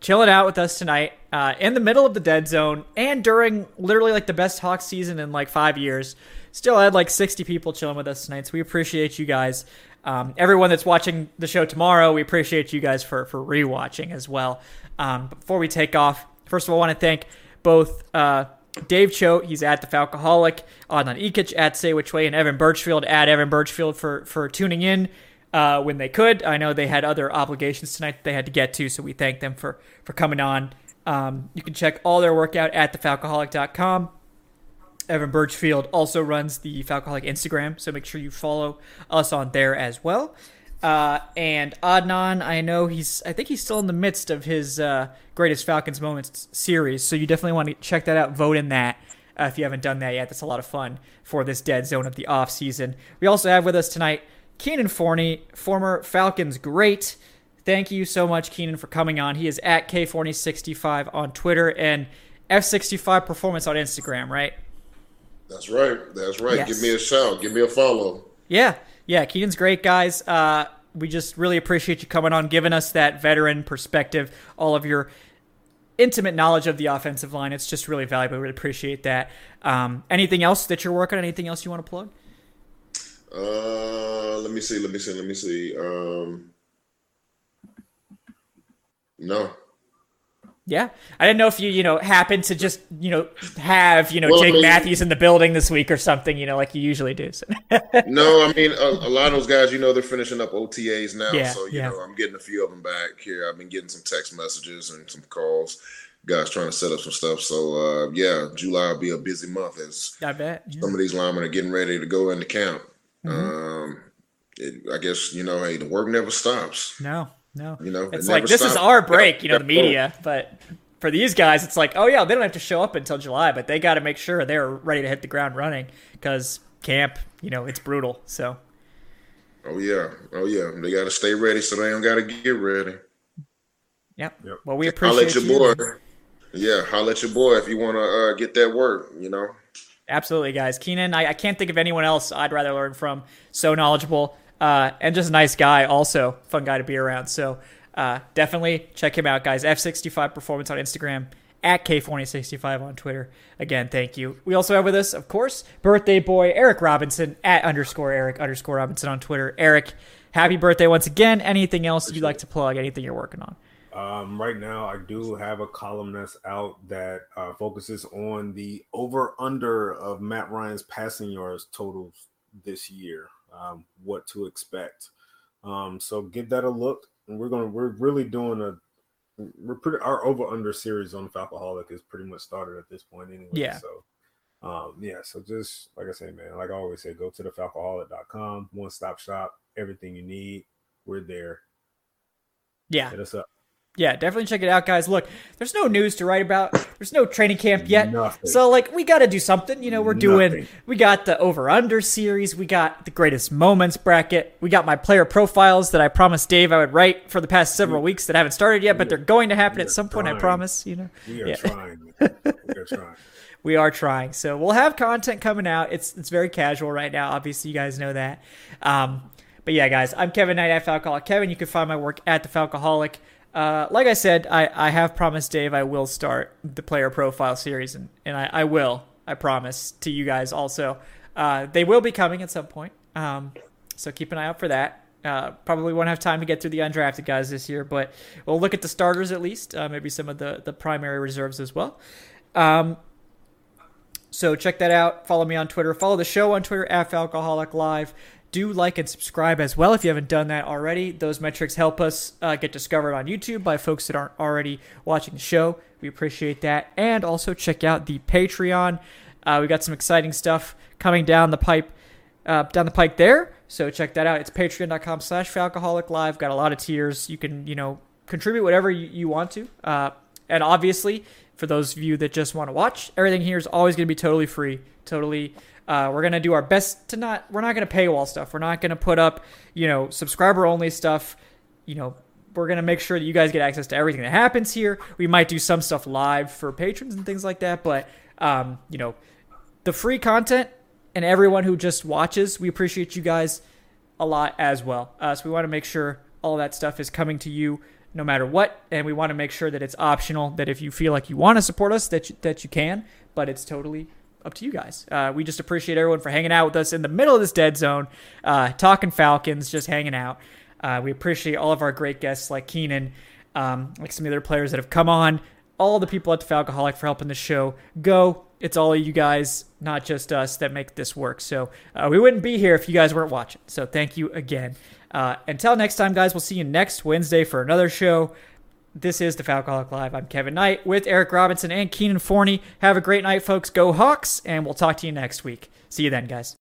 chilling out with us tonight in the middle of the dead zone and during literally like the best Hawks season in like 5 years. Still had like 60 people chilling with us tonight, so we appreciate you guys. Everyone that's watching the show tomorrow, we appreciate you guys for rewatching as well. Before we take off, first of all, I want to thank both Dave Cho, he's at the Falcoholic. Adnan Ikic at Say Which Way, and Evan Birchfield at Evan Birchfield for tuning in when they could. I know they had other obligations tonight that they had to get to, so we thank them for coming on. You can check all their work out at thefalcoholic.com. Evan Birchfield also runs the Falcoholic Instagram, so make sure you follow us on there as well. And Adnan, I know I think he's still in the midst of his Greatest Falcons Moments series, so you definitely want to check that out. Vote in that if you haven't done that yet. That's a lot of fun for this dead zone of the off season. We also have with us tonight Kynan Forney, former Falcons great. Thank you so much, Kynan, for coming on. He is at KForney65 on Twitter and F65 Performance on Instagram, right? That's right. That's right. Yes. Give me a shout. Give me a follow. Yeah. Yeah, Keenan's great, guys. We just really appreciate you coming on, giving us that veteran perspective, all of your intimate knowledge of the offensive line. It's just really valuable. We really appreciate that. Anything else that you're working on? Anything else you want to plug? Let me see. No. Yeah. I didn't know if you happened to just, have Jake Matthews in the building this week or something, like you usually do. So. No, I mean, a lot of those guys, they're finishing up OTAs now. Yeah, so, I'm getting a few of them back here. I've been getting some text messages and some calls, guys trying to set up some stuff. So, July will be a busy month as I bet. Yeah. Some of these linemen are getting ready to go into camp. Mm-hmm. I guess, hey, the work never stops. No, it's like this is our break, the media. But for these guys, it's like, oh yeah, they don't have to show up until July, but they got to make sure they're ready to hit the ground running because camp, it's brutal. So. Oh yeah, they got to stay ready so they don't got to get ready. Yep. Well, we appreciate your boy. Yeah, holler at your boy if you want to get that work. Absolutely, guys. Kynan, I can't think of anyone else I'd rather learn from. So knowledgeable. And just a nice guy also. Fun guy to be around. So definitely check him out, guys. F65 Performance on Instagram, at K4065 on Twitter. Again, thank you. We also have with us, of course, birthday boy Eric Robinson, at @Eric_Robinson on Twitter. Eric, happy birthday once again. Anything else you'd like to plug? Anything you're working on? Right now, I do have a column that's out that focuses on the over-under of Matt Ryan's passing yards totals this year. What to expect. So give that a look. And our over under series on Falcoholic is pretty much started at this point anyway. Yeah. So so just like I say, man, like I always say, go to the Falcoholic.com, one stop shop, everything you need. We're there. Yeah. Hit us up. Yeah, definitely check it out, guys. Look, there's no news to write about. There's no training camp yet. Nothing. So, we got to do something. We got the over-under series. We got the greatest moments bracket. We got my player profiles that I promised Dave I would write for the past several weeks that haven't started yet, but they're going to happen at some point, I promise. We are trying. We are trying. We are trying. So we'll have content coming out. It's very casual right now. Obviously, you guys know that. But yeah, guys, I'm Kevin Knight at Falcoholic. Kevin, you can find my work at The Falcoholic. Like I said, I have promised Dave I will start the player profile series, and I will, I promise, to you guys also. They will be coming at some point, so keep an eye out for that. Probably won't have time to get through the undrafted guys this year, but we'll look at the starters at least, maybe some of the primary reserves as well. So check that out. Follow me on Twitter. Follow the show on Twitter, @FalcoholicLive. Do like and subscribe as well if you haven't done that already. Those metrics help us get discovered on YouTube by folks that aren't already watching the show. We appreciate that. And also check out the Patreon. We got some exciting stuff coming down the pike there. So check that out. It's patreon.com/falcoholic live. Got a lot of tiers. You can, contribute whatever you want to. And obviously, for those of you that just want to watch, everything here is always going to be totally free, totally. We're going to do our best to not, we're not going to paywall stuff. We're not going to put up, subscriber only stuff. We're going to make sure that you guys get access to everything that happens here. We might do some stuff live for patrons and things like that. But, the free content and everyone who just watches, we appreciate you guys a lot as well. So we want to make sure all that stuff is coming to you no matter what. And we want to make sure that it's optional, that if you feel like you want to support us, that you can, but it's totally up to you guys. We just appreciate everyone for hanging out with us in the middle of this dead zone, talking Falcons, just hanging out. We appreciate all of our great guests like Kynan, like some of the other players that have come on, all the people at the Falcoholic for helping the show go. It's all of you guys, not just us, that make this work. So we wouldn't be here if you guys weren't watching. So thank you again. Until next time, guys, we'll see you next Wednesday for another show. This is the Falcoholic Live. I'm Kevin Knight with Eric Robinson and Kynan Forney. Have a great night, folks. Go Hawks, and we'll talk to you next week. See you then, guys.